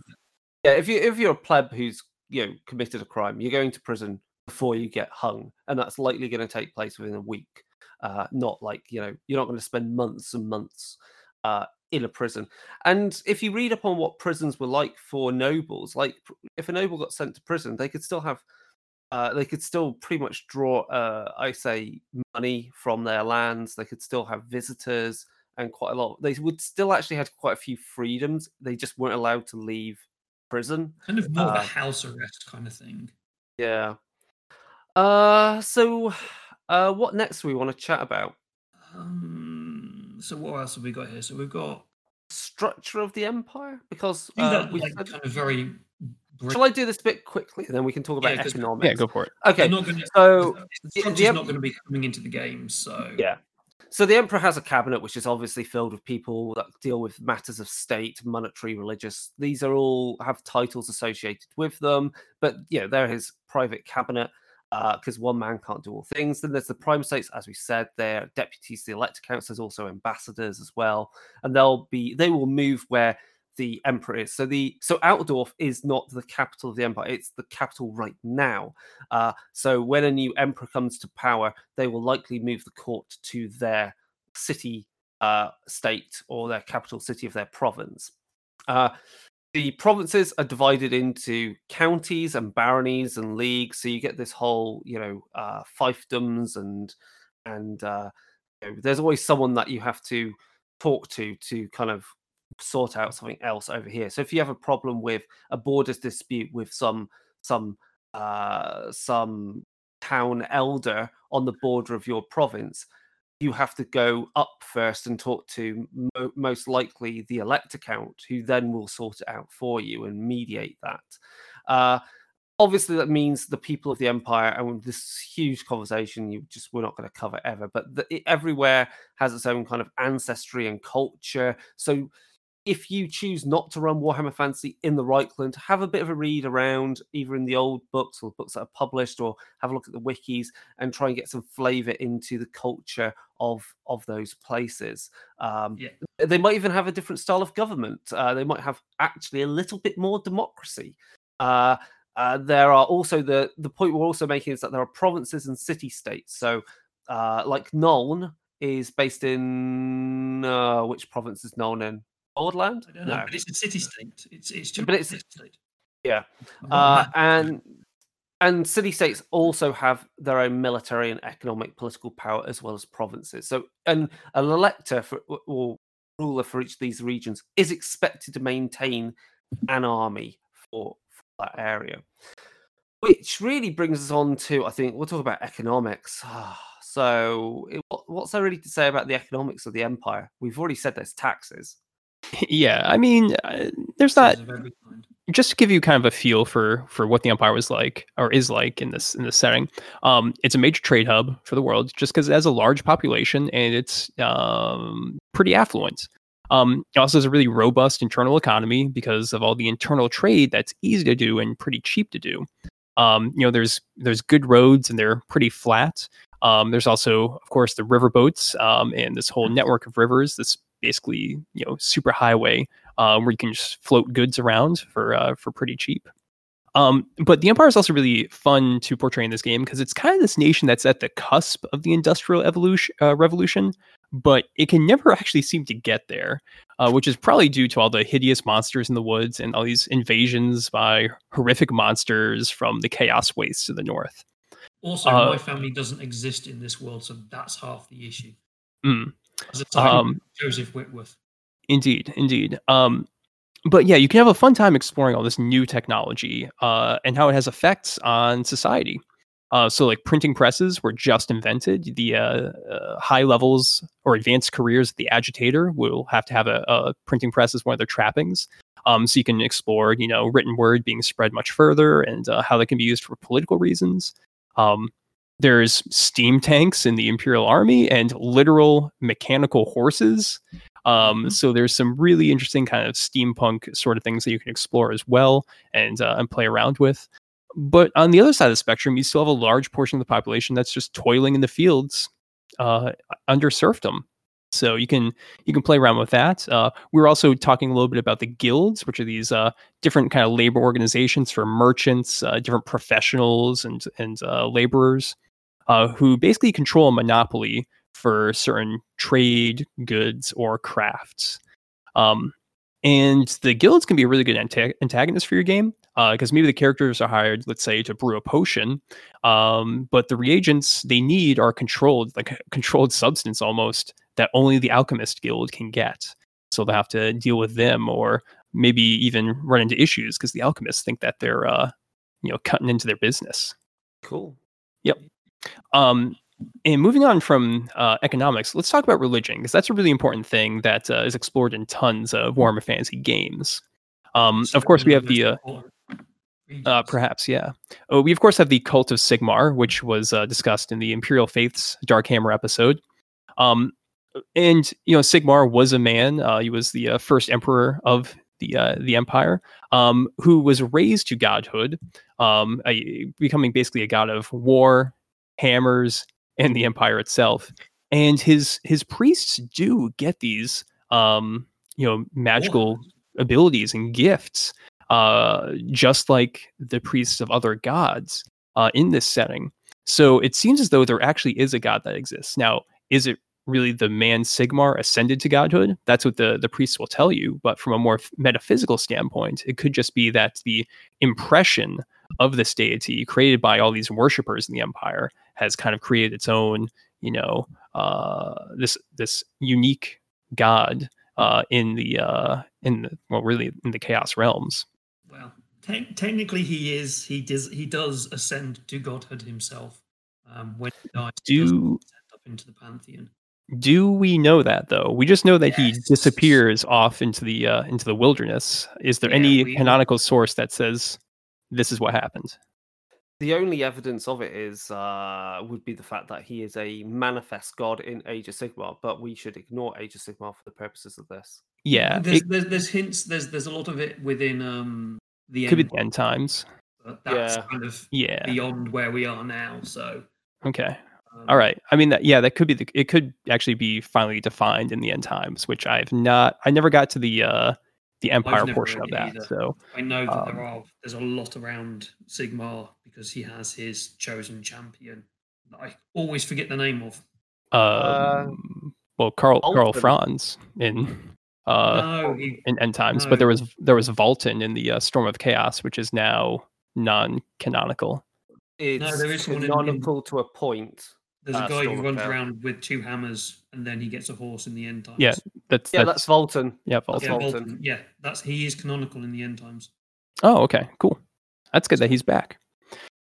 yeah, if you if you're a pleb who's you know committed a crime, you're going to prison before you get hung, and that's likely going to take place within a week. Uh, not like you know, you're not going to spend months and months uh, in a prison. And if you read up on what prisons were like for nobles, like if a noble got sent to prison, they could still have. Uh, they could still pretty much draw, uh, I say, money from their lands. They could still have visitors and quite a lot. They would still actually have quite a few freedoms. They just weren't allowed to leave prison. Kind of more uh, of a house arrest kind of thing. Yeah. Uh, so uh, what next do we want to chat about? Um, so what else have we got here? So we've got... Structure of the Empire? Because uh, that, we like, had... kind of very... Shall I do this bit quickly, and then we can talk about yeah, economics? Yeah, go for it. Okay, not gonna, so... The, the, the em- not going to be coming into the game, so... Yeah. So the Emperor has a cabinet, which is obviously filled with people that deal with matters of state, monetary, religious. These are all have titles associated with them, but, you know, they're his private cabinet, because uh, one man can't do all things. Then there's the Primestates, as we said, they're deputies to the Elector Councils, also ambassadors as well, and they'll be... They will move where... the Emperor is. So the so Altdorf is not the capital of the Empire. It's the capital right now. Uh, so when a new Emperor comes to power, they will likely move the court to their city uh, state or their capital city of their province. Uh, the provinces are divided into counties and baronies and leagues. So you get this whole, you know, uh, fiefdoms and, and uh, you know, there's always someone that you have to talk to to kind of sort out something else over here. So if you have a problem with a borders dispute with some some uh some town elder on the border of your province, you have to go up first and talk to mo- most likely the Elector Count, who then will sort it out for you and mediate that. Uh obviously that means the people of the Empire, and this huge conversation you just we're not going to cover ever, but the, it, everywhere has its own kind of ancestry and culture. So if you choose not to run Warhammer Fantasy in the Reichland, have a bit of a read around, either in the old books or the books that are published, or have a look at the wikis and try and get some flavour into the culture of of those places. Um, yeah. They might even have a different style of government. Uh, they might have actually a little bit more democracy. Uh, uh, there are also the the point we're also making is that there are provinces and city-states. So uh, like Nuln is based in... Uh, which province is Nuln in? Nordland? I don't know, no. But it's a city-state. It's it's just a city-state. Yeah. Uh, and and city-states also have their own military and economic political power, as well as provinces. So an, an elector for, or ruler for each of these regions is expected to maintain an army for, for that area. Which really brings us on to, I think, we'll talk about economics. So it, what's there really to say about the economics of the Empire? We've already said there's taxes. Yeah, I mean, uh, there's not. Just to give you kind of a feel for for what the Empire was like or is like in this in this setting. Um, it's a major trade hub for the world, just because it has a large population and it's um pretty affluent. Um, it also has a really robust internal economy because of all the internal trade that's easy to do and pretty cheap to do. Um, you know, there's there's good roads and they're pretty flat. Um, there's also, of course, the riverboats um, and this whole network of rivers. This basically, you know, super highway um, where you can just float goods around for uh, for pretty cheap. Um, but the Empire is also really fun to portray in this game because it's kind of this nation that's at the cusp of the Industrial evolution, uh, Revolution, but it can never actually seem to get there, uh, which is probably due to all the hideous monsters in the woods and all these invasions by horrific monsters from the chaos wastes to the north. Also, uh, my family doesn't exist in this world, so that's half the issue. Mm. As a um, Joseph Whitworth. Indeed, indeed. Um, but yeah, you can have a fun time exploring all this new technology uh, and how it has effects on society. Uh, so like printing presses were just invented. The uh, uh, high levels or advanced careers of the agitator will have to have a, a printing press as one of their trappings. Um, so you can explore, you know, written word being spread much further and uh, how that can be used for political reasons. Um, There's steam tanks in the Imperial Army and literal mechanical horses. Um, so there's some really interesting kind of steampunk sort of things that you can explore as well and uh, and play around with. But on the other side of the spectrum, you still have a large portion of the population that's just toiling in the fields, uh, under serfdom. So you can you can play around with that. Uh, we were also talking a little bit about the guilds, which are these uh, different kind of labor organizations for merchants, uh, different professionals and and uh, laborers uh, who basically control a monopoly for certain trade goods or crafts. Um, and the guilds can be a really good anta- antagonist for your game because uh, maybe the characters are hired, let's say, to brew a potion, um, but the reagents they need are controlled, like a controlled substance almost, that only the Alchemist Guild can get. So they'll have to deal with them, or maybe even run into issues because the alchemists think that they're, uh, you know, cutting into their business. Cool. Yep. Um, and moving on from uh, economics, let's talk about religion, because that's a really important thing that uh, is explored in tons of Warhammer Fantasy games. Um, of course, we have the... Uh, Uh, perhaps, yeah. Oh, we, of course, have the Cult of Sigmar, which was uh, discussed in the Imperial Faith's Dark Hammer episode. Um, and, you know, Sigmar was a man. Uh, he was the uh, first emperor of the uh, the Empire, um, who was raised to godhood, um, a, becoming basically a god of war, hammers, and the Empire itself. And his his priests do get these, um, you know, magical war. abilities and gifts, uh, just like the priests of other gods uh, in this setting. So it seems as though there actually is a god that exists. Now, is it really the man Sigmar ascended to godhood? That's what the, the priests will tell you. But from a more metaphysical standpoint, it could just be that the impression of this deity created by all these worshippers in the Empire has kind of created its own, you know, uh, this this unique god uh, in the uh, in the, well, really in the Chaos Realms. Well, te- technically, he is. He does. He does ascend to godhood himself um, when he dies. Do he ascend up into the pantheon? Do we know that though? We just know that yes. he disappears off into the uh, into the wilderness. Is there yeah, any we, canonical source that says this is what happened? The only evidence of it is uh, would be the fact that he is a manifest god in Age of Sigmar, but we should ignore Age of Sigmar for the purposes of this. Yeah, there's it, there's, there's hints. There's there's a lot of it within um, the could end be the end times. But that's yeah. kind of yeah. beyond where we are now. So okay, um, all right. I mean, that, yeah, that could be. The, it could actually be finally defined in the end times, which I've not. I never got to the uh, the Empire portion of that. Either. So I know that um, there are. There's a lot around Sigmar because he has his chosen champion that I always forget the name of. Um, uh, well, Karl Alton. Karl Franz in. Uh, no, he, in End Times, no. But there was there was Vultan in the uh, Storm of Chaos, which is now non-canonical. It's no, there is canonical in, to a point. There's uh, a guy Storm who runs around with two hammers, and then he gets a horse in the End Times. Yeah, that's yeah, that's, that's Vultan. Yeah, Vultan. Yeah, Vultan. yeah, that's he is canonical in the End Times. Oh, okay, cool. That's good that he's back.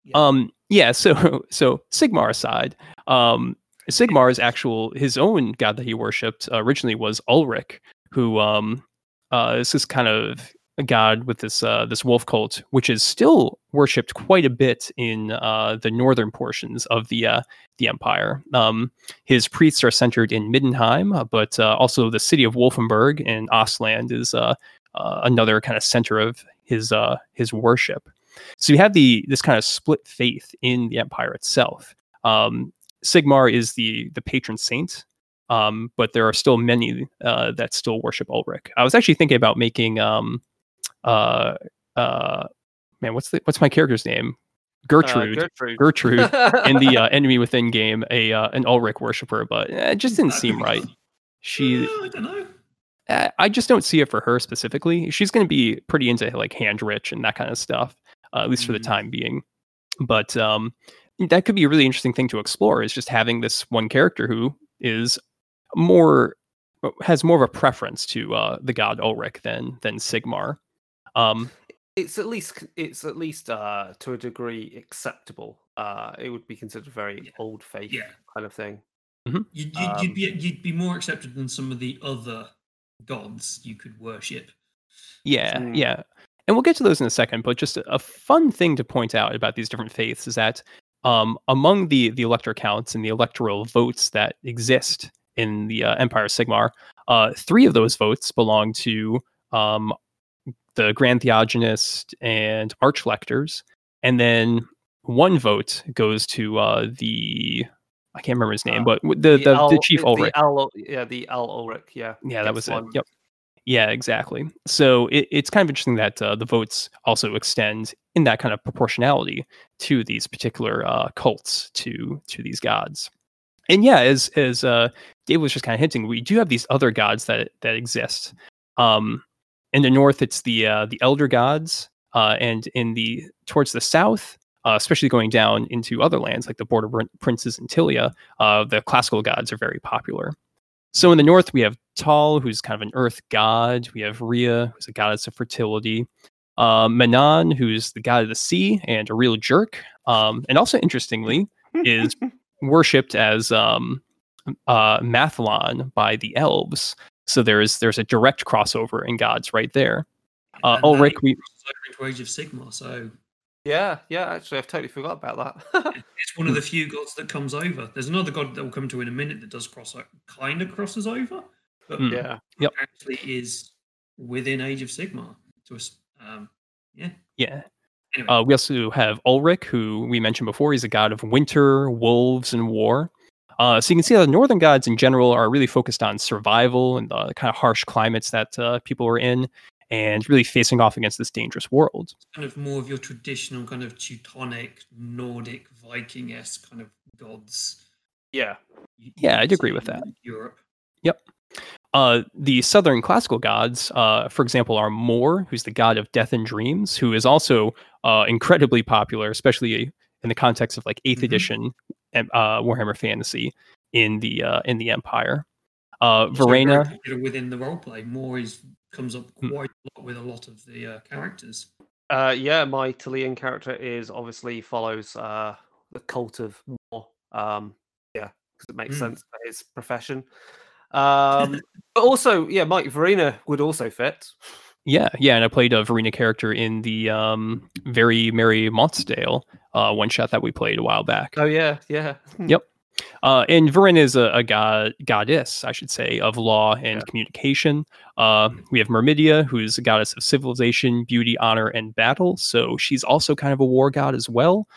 Yeah. Um, yeah. So, so Sigmar aside, um, Sigmar's actual his own god that he worshipped uh, originally was Ulric, who um, uh, is this kind of a god with this uh, this wolf cult, which is still worshipped quite a bit in uh, the northern portions of the uh, the Empire. Um, his priests are centered in Middenheim, but uh, also the city of Wolfenburg in Ostland is uh, uh, another kind of center of his uh, his worship. So you have the this kind of split faith in the Empire itself. Um, Sigmar is the the patron saint. Um, but there are still many uh, that still worship Ulric. I was actually thinking about making, um, uh, uh, man, what's the what's my character's name? Gertrude. Uh, Gertrude. Gertrude in the uh, Enemy Within game, a uh, an Ulric worshiper, but it just didn't seem right. She, I don't know. I just don't see it for her specifically. She's going to be pretty into like hand rich and that kind of stuff, uh, at least mm-hmm. for the time being. But um, that could be a really interesting thing to explore. Is just having this one character who is more has more of a preference to uh, the god Ulric than than Sigmar. Um, it's at least it's at least uh, to a degree acceptable. Uh, it would be considered very yeah. old faith yeah. kind of thing. Mm-hmm. You'd, you'd, um, you'd be you'd be more accepted than some of the other gods you could worship. Yeah, so, yeah, and we'll get to those in a second. But just a, a fun thing to point out about these different faiths is that um, among the the elector counts and the electoral votes that exist in the uh, Empire of Sigmar, uh, three of those votes belong to um, the Grand Theogonist and Archlectors, and then one vote goes to uh, the I can't remember his name, uh, but the the, the, L, the chief Ulric. The L, yeah, the L Ulric. Yeah, yeah, that was it. Yep. Yeah, exactly. So it, it's kind of interesting that uh, the votes also extend in that kind of proportionality to these particular uh, cults, to to these gods. And yeah, as as uh, Dave was just kind of hinting, we do have these other gods that that exist. Um, in the north, it's the uh, the elder gods, uh, and in the towards the south, uh, especially going down into other lands like the border princes and Tilia, uh, the classical gods are very popular. So in the north, we have Tal, who's kind of an earth god. We have Rhea, who's a goddess of fertility. Uh, Manan, who's the god of the sea and a real jerk. Um, and also, interestingly, is worshipped as um, uh, Mathlon by the elves. So there is there's a direct crossover in gods right there. Uh, Ulric, we... Crossover into Age of Sigmar, so... Yeah, yeah, actually, I've totally forgot about that. It's one of the few gods that comes over. There's another god that we'll come to in a minute that does cross, kind of crosses over, but mm. yeah, yep. actually is within Age of Sigmar. So, um, yeah, yeah. Anyway. Uh, we also have Ulric, who we mentioned before. He's a god of winter, wolves, and war. Uh, so you can see that the northern gods in general are really focused on survival and the kind of harsh climates that uh, people are in, and really facing off against this dangerous world. It's kind of more of your traditional kind of Teutonic, Nordic, Viking-esque kind of gods. Yeah. Yeah, I'd agree with that. Europe. Yep. Uh, the southern classical gods, uh, for example, are Mor, who's the god of death and dreams, who is also uh, incredibly popular, especially in the context of like eighth mm-hmm. edition uh, Warhammer Fantasy in the uh, in the Empire. Uh, Verena... Within the roleplay, Mor is... comes up quite a lot with a lot of the uh, characters. Uh, yeah, my Talian character is obviously follows uh, the cult of Mor. Um, yeah, because it makes mm. sense for his profession. Um, but also, yeah, Mike Verena would also fit. Yeah, yeah, and I played a Verena character in the um, Very Merry Monsterdale uh, one shot that we played a while back. Oh yeah, yeah. Yep. Uh, and Verena is a, a god, goddess, I should say, of law and yeah. communication. Uh, we have Myrmidia, who's a goddess of civilization, beauty, honor, and battle. So she's also kind of a war god as well.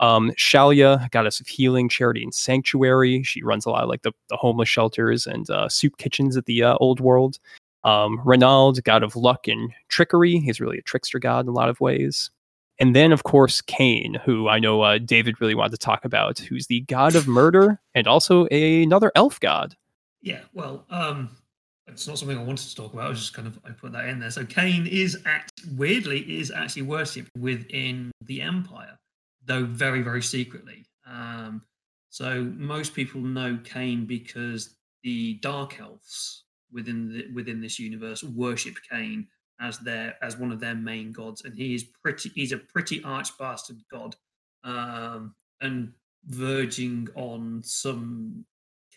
Um, Shalia, a goddess of healing, charity, and sanctuary. She runs a lot of like the, the homeless shelters and uh, soup kitchens at the uh, old world. Um, Renald, god of luck and trickery. He's really a trickster god in a lot of ways. And then, of course, Cain, who I know uh, David really wanted to talk about, who's the god of murder and also a, another elf god. Yeah, well, um, it's not something I wanted to talk about. I was just kind of, I put that in there. So Cain is, act, weirdly, is actually worshipped within the Empire, though very, very secretly. Um, so most people know Cain because the Dark Elves within the, within this universe worship Cain as their as one of their main gods, and he is pretty he's a pretty arch bastard god, um, and verging on some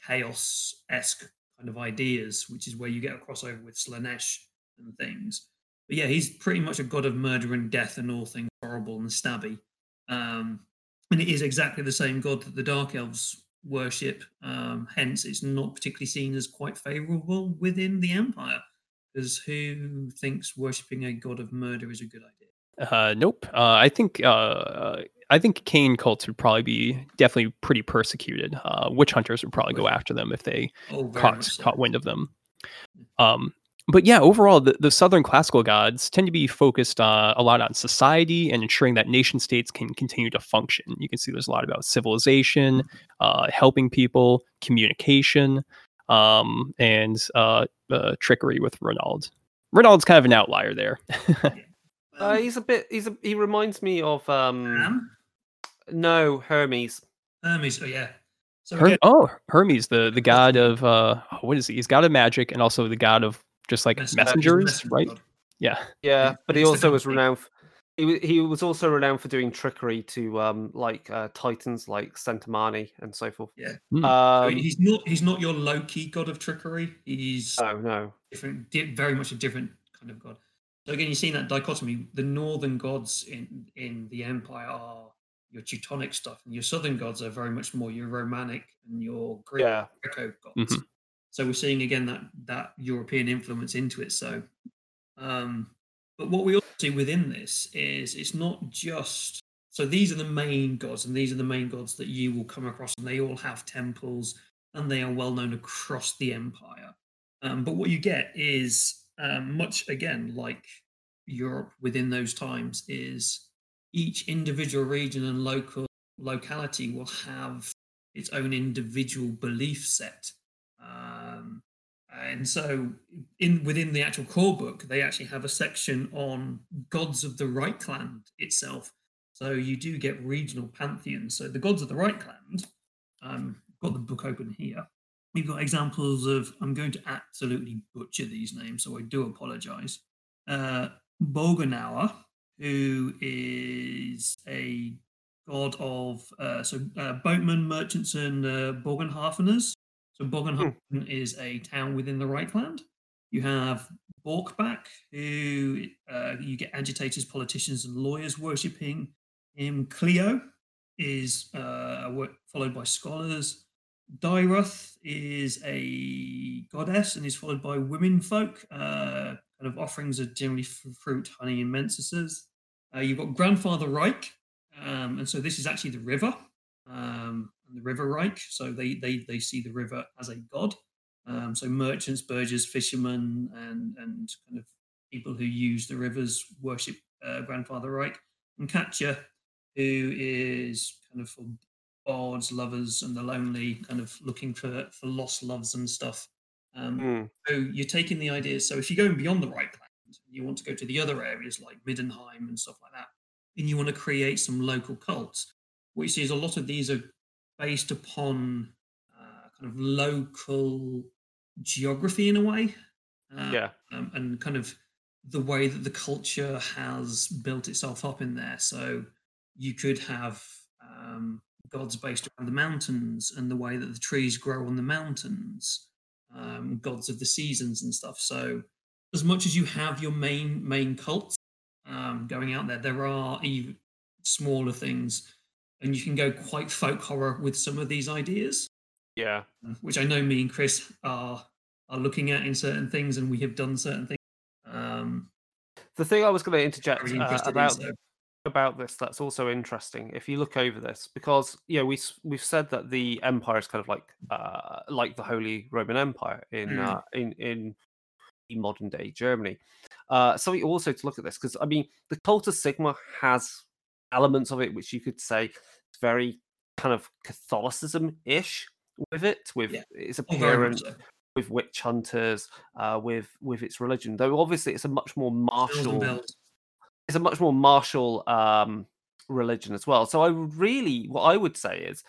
chaos-esque kind of ideas, which is where you get a crossover with Slaanesh and things. But yeah, he's pretty much a god of murder and death and all things horrible and stabby. Um, and it is exactly the same god that the Dark Elves worship, um, hence it's not particularly seen as quite favourable within the Empire. Because who thinks worshipping a god of murder is a good idea? Uh, nope. Uh, I think uh, I think Cain cults would probably be definitely pretty persecuted. Uh, witch hunters would probably go after them if they oh, caught so. caught wind of them. Um, but yeah, overall, the, the southern classical gods tend to be focused uh, a lot on society and ensuring that nation states can continue to function. You can see there's a lot about civilization, uh, helping people, communication. Um, and uh, uh, trickery with Renald. Renald's kind of an outlier there. uh, he's a bit. He's a, he reminds me of um. Ham? No, Hermes. Hermes. Oh yeah. So Her- again- oh, Hermes, the the god of uh, what is he? He's god of magic and also the god of just like Mes- messengers, messenger right? God. Yeah. Yeah, but he also was renowned. For, he he was also renowned for doing trickery to um like uh, titans like Centimani and so forth. Yeah. Mm. Um, I mean, he's not he's not your Loki god of trickery. He's oh no different, di- very much a different kind of god. So again, you're seeing that dichotomy. The northern gods in in the Empire are your Teutonic stuff, and your southern gods are very much more your Romanic and your Greek yeah. Greco gods. Mm-hmm. So we're seeing again that that European influence into it. So. Um, But what we also see within this is it's not just So these are the main gods, and these are the main gods that you will come across, and they all have temples, and they are well known across the empire. Um, but what you get is, um, much again like Europe within those times, is each individual region and local locality will have its own individual belief set. Um, and so in within the actual core book, they actually have a section on gods of the Right Clan itself. So you do get regional pantheons. So the gods of the Right Clan, um, got the book open here. We've got examples of, I'm going to absolutely butcher these names, so I do apologise. Uh, Bogenauer, who is a god of, uh, so uh, boatmen, merchants, and uh, Bogenhafeners. So Bogenhafen hmm. is a town within the Reichland. You have Borkback, who uh, you get agitators, politicians, and lawyers worshipping him. Clio is uh, followed by scholars. Dyruth is a goddess and is followed by women folk. Uh, kind of offerings are generally fruit, honey, and menses. Uh, you've got Grandfather Reich, um, and so this is actually the river, um, and the River Reich. So they they they see the river as a god. Um, so merchants, burghers, fishermen, and and kind of people who use the rivers worship uh, Grandfather Reich. And Katja, who is kind of for bards, lovers, and the lonely, kind of looking for, for lost loves and stuff. Um, mm. So you're taking the ideas. So if you're going beyond the Right Land, you want to go to the other areas like Middenheim and stuff like that, and you want to create some local cults, what you see is a lot of these are based upon uh, kind of local geography in a way. Uh, yeah. Um, and kind of the way that the culture has built itself up in there. So you could have um, gods based around the mountains and the way that the trees grow on the mountains, um, gods of the seasons and stuff. So as much as you have your main main cults um, going out there, there are even smaller things, and you can go quite folk horror with some of these ideas. Yeah. Which I know me and Chris are are looking at in certain things, and we have done certain things. Um, the thing I was going to interject uh, about in, so. about this that's also interesting if you look over this, because you know we we've said that the empire is kind of like uh, like the Holy Roman Empire in mm. uh, in in modern day Germany. Uh, so we also to look at this, because I mean the cult of Sigmar has elements of it which you could say it's very kind of Catholicism-ish with it, with yeah. its appearance, oh, with witch hunters, uh, with with its religion. Though obviously it's a much more martial, it's a much more martial um, religion as well. So I really, what I would say is,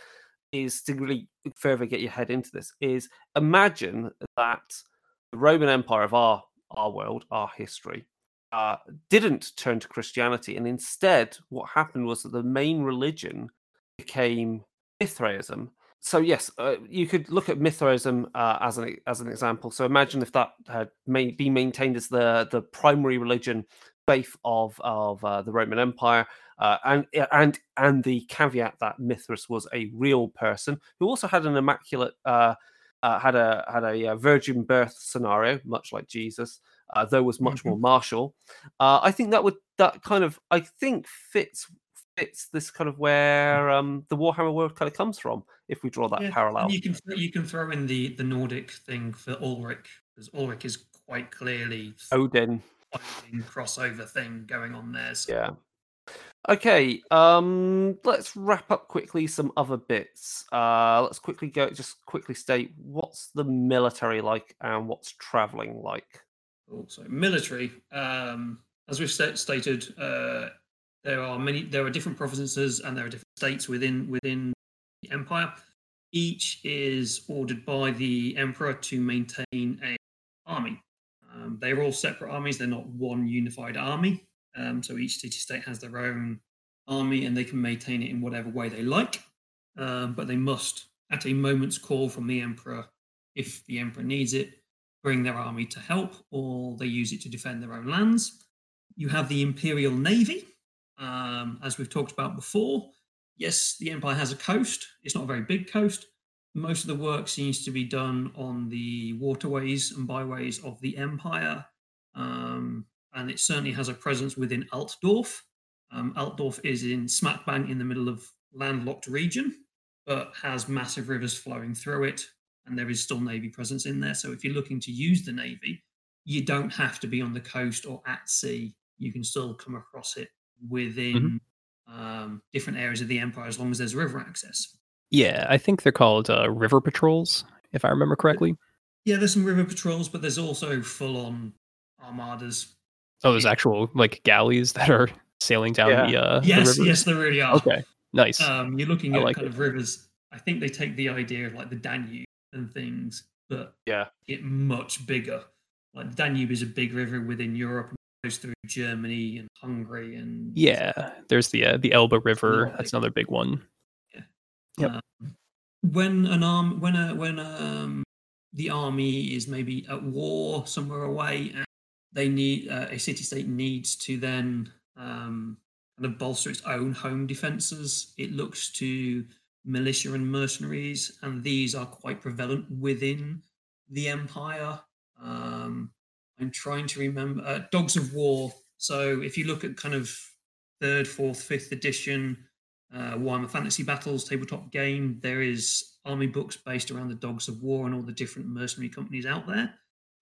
is to really further get your head into this, is imagine that the Roman Empire of our our world, our history, uh, didn't turn to Christianity, and instead what happened was that the main religion became Mithraism. So yes, uh, you could look at Mithraism uh, as an as an example. So imagine if that had may, been maintained as the, the primary religion faith of of uh, the Roman Empire, uh, and and and the caveat that Mithras was a real person who also had an immaculate uh, uh, had a had a virgin birth scenario, much like Jesus, uh, though was much mm-hmm. more martial. Uh, I think that would that kind of I think fits. It's this kind of where um, the Warhammer world kind of comes from, if we draw that yeah, parallel. You can you can throw in the, the Nordic thing for Ulric, because Ulric is quite clearly Odin crossover thing going on there. So. Yeah. Okay. Um, let's wrap up quickly some other bits. Uh, let's quickly go. Just quickly state what's the military like and what's traveling like. Oh, so military, um, as we've st- stated. Uh, There are many. There are different provinces, and there are different states within within the empire. Each is ordered by the emperor to maintain an army. Um, they are all separate armies. They're not one unified army. Um, so each city state has their own army, and they can maintain it in whatever way they like. Um, but they must, at a moment's call from the emperor, if the emperor needs it, bring their army to help, or they use it to defend their own lands. You have the imperial navy. Um, as we've talked about before, yes, the empire has a coast. It's not a very big coast. Most of the work seems to be done on the waterways and byways of the empire, um, and it certainly has a presence within Altdorf, Um, Altdorf is in smack bang in the middle of landlocked region, but has massive rivers flowing through it, and there is still Navy presence in there. So if you're looking to use the Navy, you don't have to be on the coast or at sea. You can still come across it within mm-hmm. um, different areas of the Empire as long as there's river access. Yeah, I think they're called uh, river patrols, if I remember correctly. Yeah, there's some river patrols, but there's also full-on armadas. Oh, there's actual like galleys that are sailing down yeah. the, uh, yes, the rivers? Yes, yes, there really are. Okay, nice. Um, you're looking I at like kind it. of rivers. I think they take the idea of like the Danube and things, but yeah. get much bigger. Like the Danube is a big river within Europe, and goes through Germany and Hungary and yeah. There's the uh, the Elbe River. Nordic. That's another big one. Yeah. Yep. Um, when an arm, when a when um the army is maybe at war somewhere away, and they need uh, a city state needs to then um, kind of bolster its own home defenses. It looks to militia and mercenaries, and these are quite prevalent within the Empire. Um, I'm trying to remember uh, Dogs of War. So if you look at kind of third, fourth, fifth edition uh, Warhammer Fantasy Battles tabletop game, there is army books based around the Dogs of War and all the different mercenary companies out there.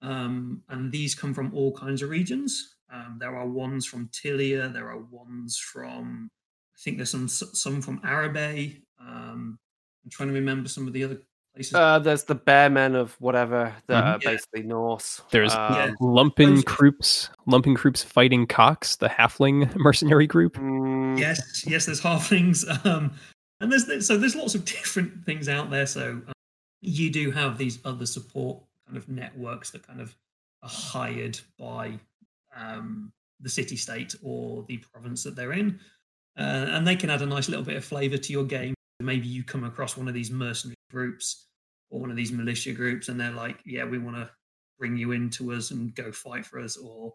Um, and these come from all kinds of regions. Um, there are ones from Tilia. There are ones from, I think there's some some from Arabe. Um, I'm trying to remember some of the other places. Uh, there's the Bearmen of whatever that mm-hmm. are basically yeah. Norse. There's um, yeah. Lumpen Kroops, Lumpen Kroops Fighting Cocks, the halfling mercenary group. Mm. Yes, yes, there's halflings. Um, and there's, there's so there's lots of different things out there. So um, you do have these other support kind of networks that kind of are hired by um, the city state or the province that they're in. Uh, and they can add a nice little bit of flavor to your game. Maybe you come across one of these mercenary groups or one of these militia groups, and they're like, yeah, we want to bring you into us and go fight for us, or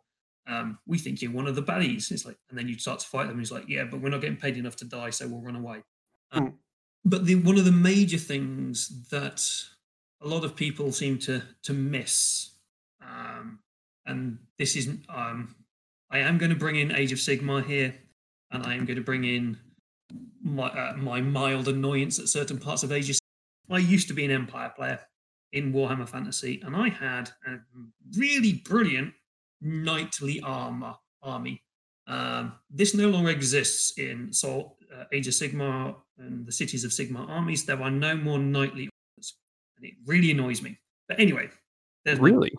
um, we think you're one of the baddies. It's like, and then you start to fight them. And it's like, yeah, but we're not getting paid enough to die, so we'll run away. Um, mm. But the, one of the major things that a lot of people seem to to miss, um, and this isn't, um, I am going to bring in Age of Sigmar here, and I am going to bring in my uh, my mild annoyance at certain parts of Age of Sigmar. I used to be an Empire player in Warhammer Fantasy, and I had a really brilliant knightly armor army. Um, this no longer exists in Sol, uh, Age of Sigmar and the Cities of Sigmar armies. There are no more knightly armies, and it really annoys me. But anyway, there's really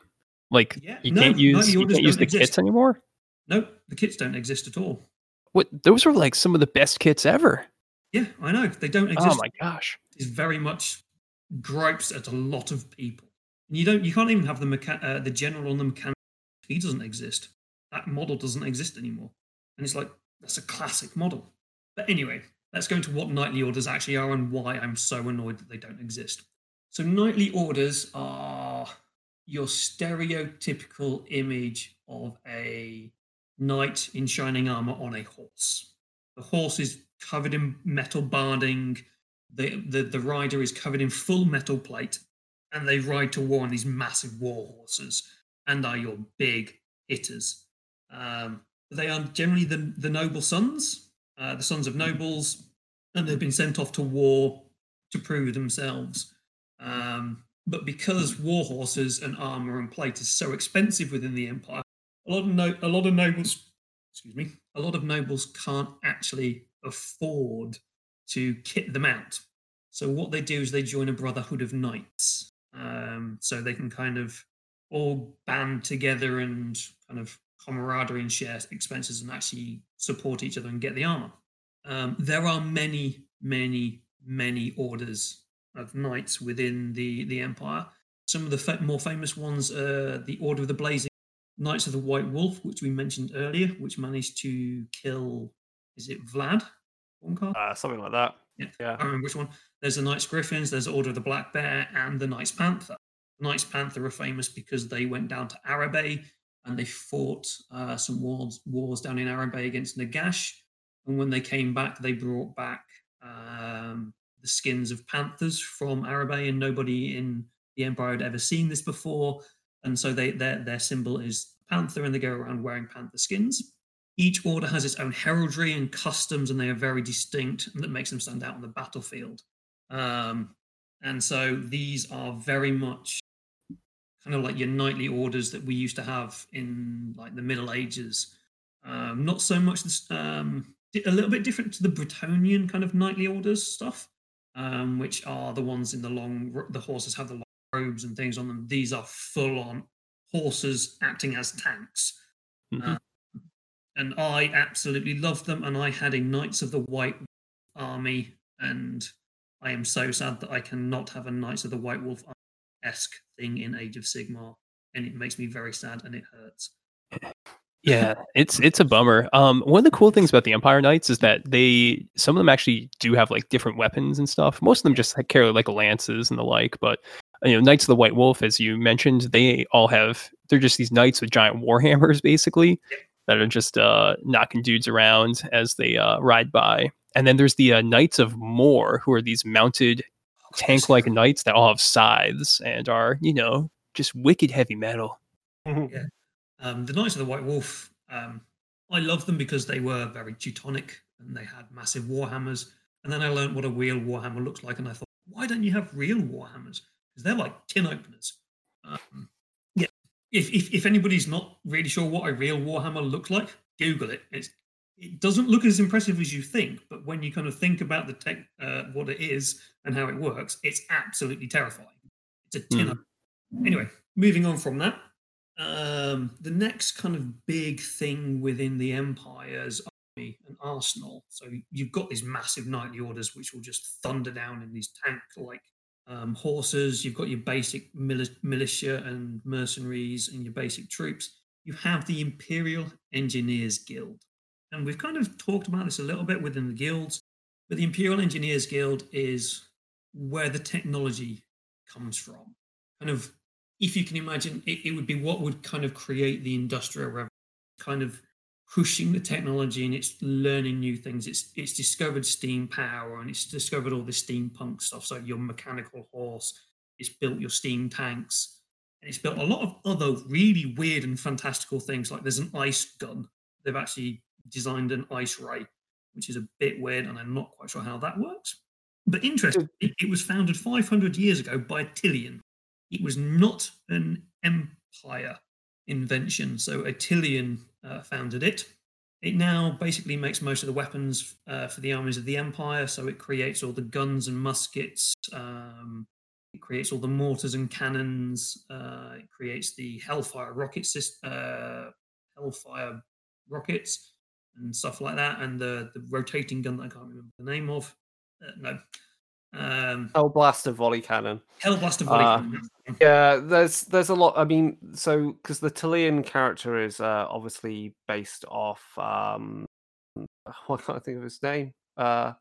like yeah, you, no, can't use, you can't use the exist. kits anymore. Nope, the kits don't exist at all. What, those are like some of the best kits ever. Yeah, I know. They don't exist. Oh my gosh. It's very much gripes at a lot of people. And you don't you can't even have the mecha- uh, the general on the mechanic. He doesn't exist. That model doesn't exist anymore. And it's like, that's a classic model. But anyway, let's go into what knightly orders actually are and why I'm so annoyed that they don't exist. So knightly orders are your stereotypical image of a knight in shining armor on a horse. The horse is covered in metal barding. The, the the rider is covered in full metal plate, and they ride to war on these massive war horses and are your big hitters. Um, they are generally the, the noble sons, uh, the sons of nobles, and they've been sent off to war to prove themselves. Um, but because war horses and armor and plate is so expensive within the Empire, A lot of no, a lot of nobles, excuse me, a lot of nobles can't actually afford to kit them out. So what they do is they join a brotherhood of knights, um, so they can kind of all band together and kind of camaraderie and share expenses and actually support each other and get the armor. Um, there are many, many, many orders of knights within the the Empire. Some of the fa- more famous ones are the Order of the Blazing. Knights of the White Wolf, which we mentioned earlier, which managed to kill, is it Vlad von Carstein? Uh, something like that. Yeah. yeah. I don't remember which one. There's the Knights Griffins, there's the Order of the Black Bear, and the Knights Panther. The Knights Panther are famous because they went down to Arabe and they fought uh, some wars, wars down in Arabe against Nagash. And when they came back, they brought back um, the skins of panthers from Arabe, and nobody in the Empire had ever seen this before. And so they, their, their symbol is panther, and they go around wearing panther skins. Each order has its own heraldry and customs, and they are very distinct, and that makes them stand out on the battlefield. Um, and so these are very much kind of like your knightly orders that we used to have in like the Middle Ages. Um, not so much, um, a little bit different to the Bretonian kind of knightly orders stuff, um, which are the ones in the long, the horses have the long robes and things on them. These are full on horses acting as tanks. Mm-hmm. Um, And I absolutely loved them, and I had a Knights of the White Wolf army, and I am so sad that I cannot have a Knights of the White Wolf esque thing in Age of Sigmar, and it makes me very sad, and it hurts. Yeah, it's it's a bummer. Um, one of the cool things about the Empire Knights is that they some of them actually do have like different weapons and stuff. Most of them just like, carry like lances and the like, but you know, Knights of the White Wolf, as you mentioned, they all have they're just these knights with giant warhammers, basically. Yeah. That are just uh, knocking dudes around as they uh, ride by. And then there's the uh, Knights of Mor, who are these mounted tank-like knights that all have scythes and are, you know, just wicked heavy metal. Yeah. Um, the Knights of the White Wolf, um, I love them because they were very Teutonic and they had massive warhammers. And then I learned what a real warhammer looks like, and I thought, why don't you have real warhammers? Because they're like tin openers. Um, If, if if anybody's not really sure what a real warhammer looks like, Google it. It's, it doesn't look as impressive as you think, but when you kind of think about the tech, uh, what it is and how it works, it's absolutely terrifying. It's a tin. Mm. Anyway, moving on from that, um, the next kind of big thing within the Empire's army and arsenal. So you've got these massive knightly orders which will just thunder down in these tank-like. Um, horses, you've got your basic mili- militia and mercenaries and your basic troops. You have the Imperial Engineers Guild. And we've kind of talked about this a little bit within the guilds, but the Imperial Engineers Guild is where the technology comes from. Kind of, if you can imagine, it, it would be what would kind of create the Industrial Revolution, kind of pushing the technology, and it's learning new things. It's it's discovered steam power, and it's discovered all the steampunk stuff. So your mechanical horse, it's built your steam tanks, and it's built a lot of other really weird and fantastical things. Like there's an ice gun. They've actually designed an ice ray, which is a bit weird, and I'm not quite sure how that works. But interestingly, it was founded five hundred years ago by Attilian. It was not an empire invention, so Attilian Uh, founded it. It now basically makes most of the weapons uh, for the armies of the Empire, so it creates all the guns and muskets, um, it creates all the mortars and cannons, uh, it creates the Hellfire rocket system, uh, Hellfire rockets and stuff like that, and the, the rotating gun that I can't remember the name of. Uh, no. Um, Hellblaster volley cannon. Hellblaster volley uh, cannon. Yeah, there's there's a lot. I mean, so because the Talion character is uh, obviously based off. Um, I can't think of his name. Uh,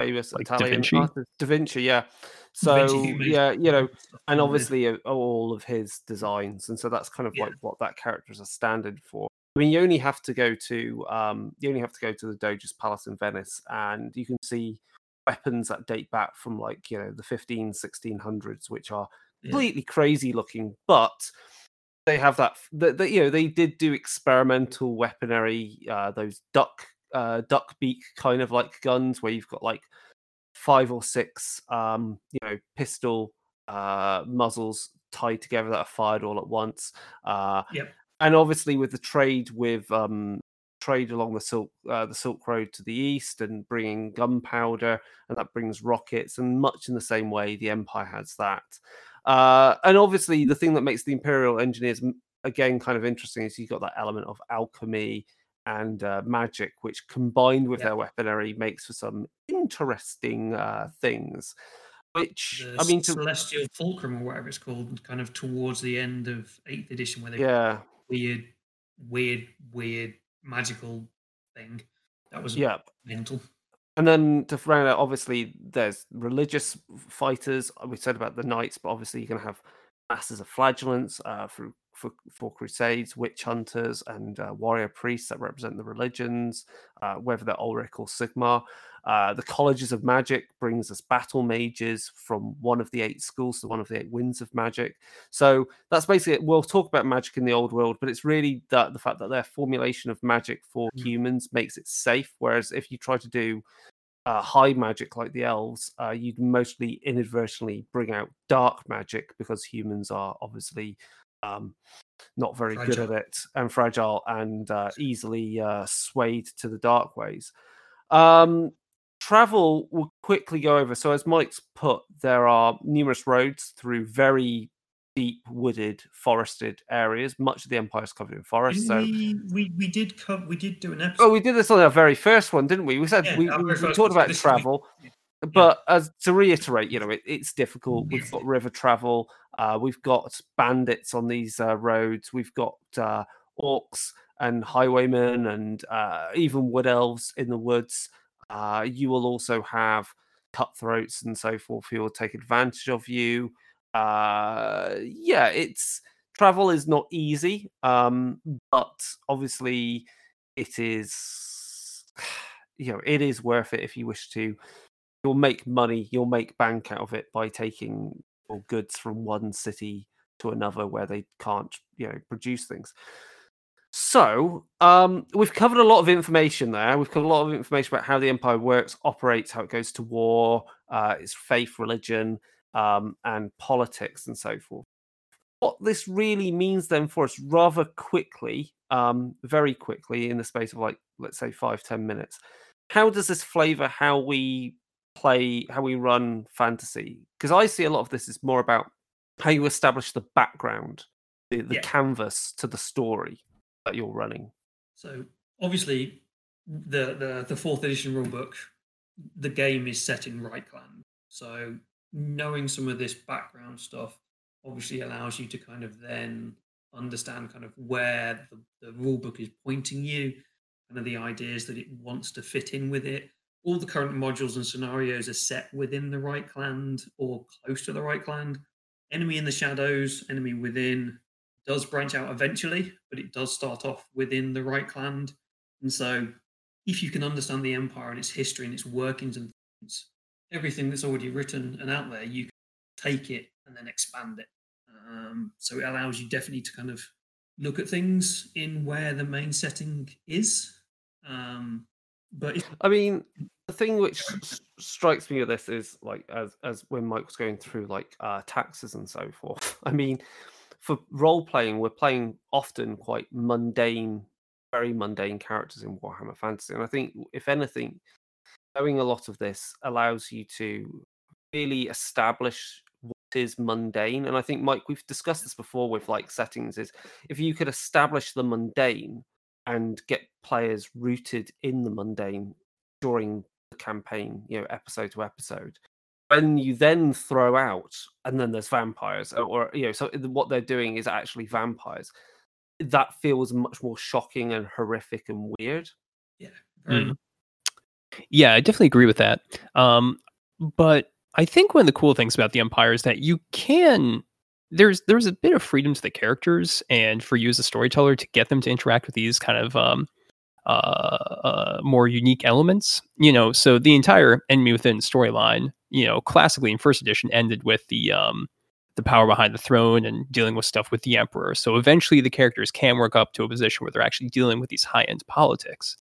famous like Italian Da Vinci. Artist, Da Vinci. Yeah. So Vinci, yeah, you know, and obviously uh, all of his designs, and so that's kind of yeah. like what that character is a standard for. I mean, you only have to go to um, you only have to go to the Doge's Palace in Venice, and you can see weapons that date back from like, you know, the fifteen, sixteen hundreds, which are completely yeah. crazy looking, but they have that, that, that, you know, they did do experimental weaponry, uh, those duck, uh, duck beak kind of like guns where you've got like five or six, um, you know, pistol, uh, muzzles tied together that are fired all at once. Uh, yep. And obviously with the trade with, um, trade along the Silk uh, the Silk Road to the east and bringing gunpowder, and that brings rockets, and much in the same way the Empire has that. Uh, and obviously the thing that makes the Imperial Engineers again kind of interesting is you've got that element of alchemy and uh, magic, which combined with yeah. their weaponry makes for some interesting uh, things. Which the I mean, Celestial to... Fulcrum or whatever it's called, kind of towards the end of eighth edition, where they yeah weird, weird, weird. magical thing that was yeah mental. And then to round out, obviously there's religious fighters. We said about the knights, but obviously you can have masses of flagellants uh, through for, for crusades, witch hunters, and uh, warrior priests that represent the religions, uh, whether they're Ulric or Sigmar. Uh, the Colleges of Magic brings us battle mages from one of the eight schools to one of the eight winds of magic. So that's basically it. We'll talk about magic in the old world, but it's really that the fact that their formulation of magic for mm. humans makes it safe, whereas if you try to do Uh, high magic like the elves, uh, you'd mostly inadvertently bring out dark magic because humans are obviously um, not very fragile. good at it and fragile and uh, easily uh, swayed to the dark ways. Um, travel will quickly go over. So as Mike's put, there are numerous roads through very deep wooded forested areas. Much of the empire is covered in forest. So we we, we did co- we did do an episode. Oh, we did this on our very first one, didn't we? We said yeah, we, we, we talked about travel, yeah. but as to reiterate, you know, it, it's difficult. We've got river travel. Uh, we've got bandits on these uh, roads. We've got uh, orcs and highwaymen and uh, even wood elves in the woods. Uh, you will also have cutthroats and so forth who will take advantage of you. Uh, yeah, it's travel is not easy, um, but obviously it is, you know, it is worth it if you wish to. You'll make money, you'll make bank out of it by taking goods from one city to another where they can't, you know, produce things. So um, we've covered a lot of information there. We've covered a lot of information about how the empire works, operates, how it goes to war, uh, its faith, religion, Um, and politics and so forth. What this really means then for us rather quickly, um, very quickly in the space of like, let's say five, ten minutes, how does this flavor how we play, how we run fantasy? Because I see a lot of this is more about how you establish the background, the, the yeah. canvas to the story that you're running. So obviously the, the, the fourth edition rulebook, the game is set in Reichland. So knowing some of this background stuff obviously allows you to kind of then understand kind of where the, the rule book is pointing you, kind of the ideas that it wants to fit in with it. All the current modules and scenarios are set within the Reichland or close to the Reichland. Enemy in the Shadows, Enemy Within does branch out eventually, but it does start off within the Reichland. And so if you can understand the Empire and its history and its workings and things, everything that's already written and out there, you can take it and then expand it. Um, so it allows you definitely to kind of look at things in where the main setting is. Um, but if- I mean, the thing which s- strikes me with this is like, as as when Mike was going through like uh, taxes and so forth. I mean, for role playing, we're playing often quite mundane, very mundane characters in Warhammer Fantasy, and I think if anything, knowing a lot of this allows you to really establish what is mundane. And I think, Mike, we've discussed this before with like settings, is if you could establish the mundane and get players rooted in the mundane during the campaign, you know, episode to episode, when you then throw out, and then there's vampires, or, or you know, so what they're doing is actually vampires, that feels much more shocking and horrific and weird. Yeah. Very- mm-hmm. Yeah, I definitely agree with that. Um, but I think one of the cool things about the Empire is that you can, there's there's a bit of freedom to the characters and for you as a storyteller to get them to interact with these kind of um, uh, uh, more unique elements. You know, so the entire Enemy Within storyline, you know, classically in first edition ended with the um, the power behind the throne and dealing with stuff with the Emperor. So eventually the characters can work up to a position where they're actually dealing with these high-end politics.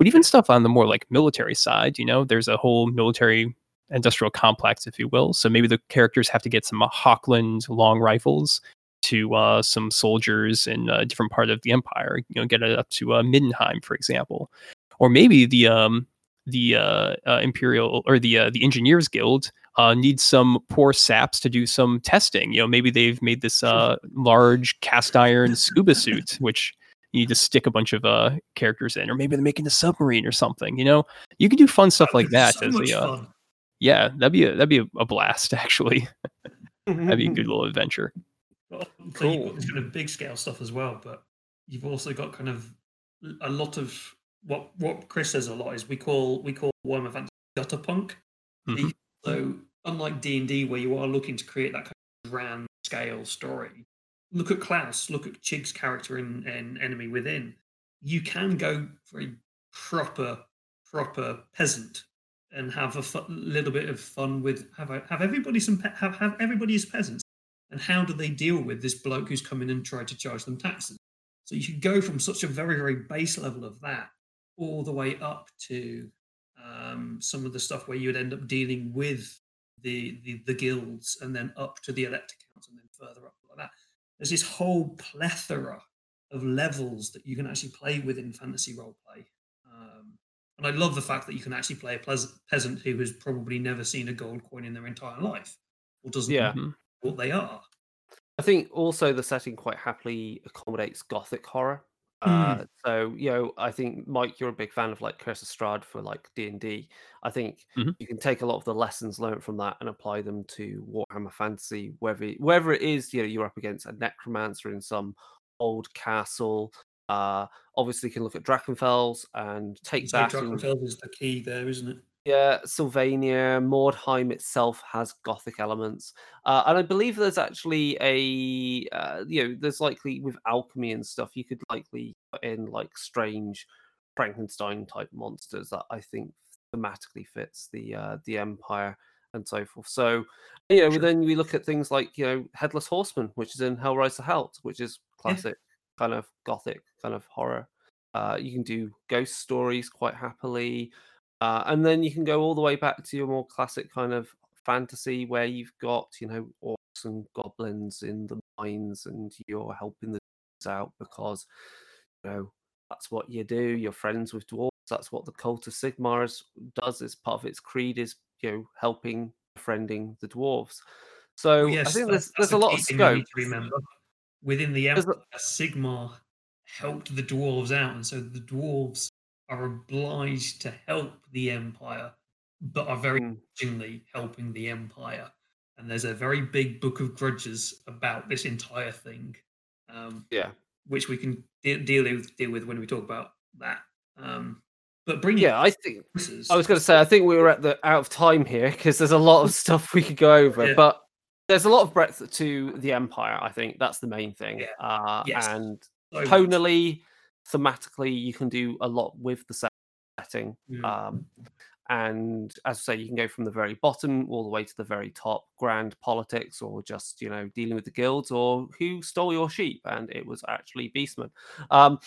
But even stuff on the more like military side, you know, there's a whole military industrial complex, if you will. So maybe the characters have to get some uh, Hockland long rifles to uh, some soldiers in a different part of the empire, you know, get it up to uh, Middenheim, for example. Or maybe the um, the uh, uh, Imperial or the uh, the Engineers Guild uh, needs some poor saps to do some testing. You know, maybe they've made this uh, large cast iron scuba suit, which you just stick a bunch of uh, characters in, or maybe they're making a submarine or something. You know, you can do fun stuff like that. So as much a, uh, fun. Yeah, that'd be a, that'd be a blast. Actually, that'd be a good little adventure. Well, so cool. You've got this kind of big scale stuff as well, but you've also got kind of a lot of what what Chris says a lot is we call we call Warhammer Fantasy gutter punk. Mm-hmm. So unlike D and D, where you are looking to create that kind of grand scale story, look at Klaus, look at Chig's character in, in Enemy Within. You can go for a proper, proper peasant and have a fun, little bit of fun with have have everybody some have have everybody as peasants. And how do they deal with this bloke who's come in and tried to charge them taxes? So you could go from such a very, very base level of that all the way up to um, some of the stuff where you would end up dealing with the, the the guilds, and then up to the elect accounts, and then further up like that. There's this whole plethora of levels that you can actually play with in fantasy roleplay. Um, and I love the fact that you can actually play a pleasant peasant who has probably never seen a gold coin in their entire life, or doesn't yeah. know what they are. I think also the setting quite happily accommodates gothic horror. Mm. Uh, so, you know, I think, Mike, you're a big fan of like Curse of Strahd for like D and D. I think mm-hmm. you can take a lot of the lessons learned from that and apply them to Warhammer Fantasy, whether it, whether it is, you know, you're up against a necromancer in some old castle. Uh, obviously, you can look at Drachenfels and take you that. Drachenfels is the key there, isn't it? Yeah, Sylvania, Mordheim itself has gothic elements, uh, and I believe there's actually a uh, you know there's likely with alchemy and stuff you could likely put in like strange Frankenstein type monsters that I think thematically fits the uh, the Empire and so forth. So you know sure. then we look at things like you know Headless Horseman, which is in Hellrise to Halt, which is classic yeah. kind of gothic kind of horror. Uh, you can do ghost stories quite happily. Uh, and then you can go all the way back to your more classic kind of fantasy where you've got, you know, orcs and goblins in the mines and you're helping the dwarves out because, you know, that's what you do. You're friends with dwarves. That's what the Cult of Sigmar is, does. It's part of its creed is, you know, helping, befriending the dwarves. So yes, I think there's, there's a lot of scope. To remember. Within the Empire, a... Sigmar helped the dwarves out. And so the dwarves are obliged to help the Empire, but are very grudgingly helping the Empire. And there's a very big book of grudges about this entire thing, um, yeah, which we can de- deal with deal with when we talk about that. Um, but bring yeah, I think I was going to say I think we were at the out of time here because there's a lot of stuff we could go over, yeah. but there's a lot of breadth to the Empire. I think that's the main thing, yeah. uh, yes. and so tonally. Much. Thematically, you can do a lot with the setting. Mm. Um, and as I say, you can go from the very bottom all the way to the very top, grand politics or just, you know, dealing with the guilds or who stole your sheep. And it was actually Beastman. Um,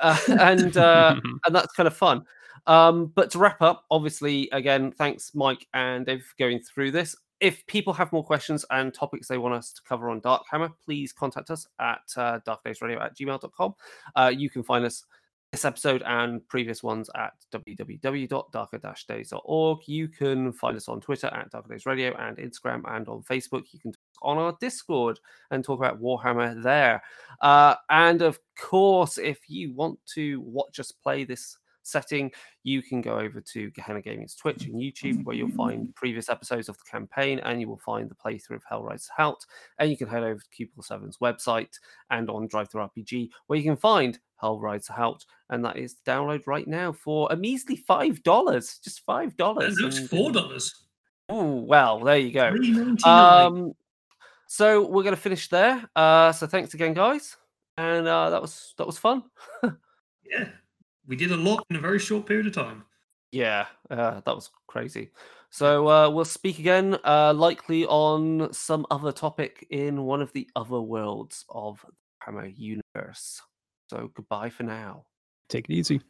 uh, and, uh, and that's kind of fun. Um, but to wrap up, obviously, again, thanks, Mike and Dave, for going through this. If people have more questions and topics they want us to cover on Dark Hammer, please contact us at uh, darkdaysradio at gmail dot com. Uh, you can find us this episode and previous ones at w w w dot darker dash days dot org. You can find us on Twitter at Darker Days Radio and Instagram and on Facebook. You can talk on our Discord and talk about Warhammer there. Uh, and of course, if you want to watch us play this setting, you can go over to Gehenna Gaming's Twitch and YouTube, where you'll find previous episodes of the campaign, and you will find the playthrough of Hellrise to Halt. And you can head over to Cubicle seven's website and on DriveThruRPG, where you can find Hellrise to Halt, and that is the download right now for a measly five dollars, just five dollars. It looks four dollars. Oh well, there you go. Um, so we're going to finish there. Uh, so thanks again, guys, and uh, that was that was fun. yeah. We did a lot in a very short period of time. Yeah, uh, that was crazy. So uh, we'll speak again, uh, likely on some other topic in one of the other worlds of the Hammer universe. So goodbye for now. Take it easy.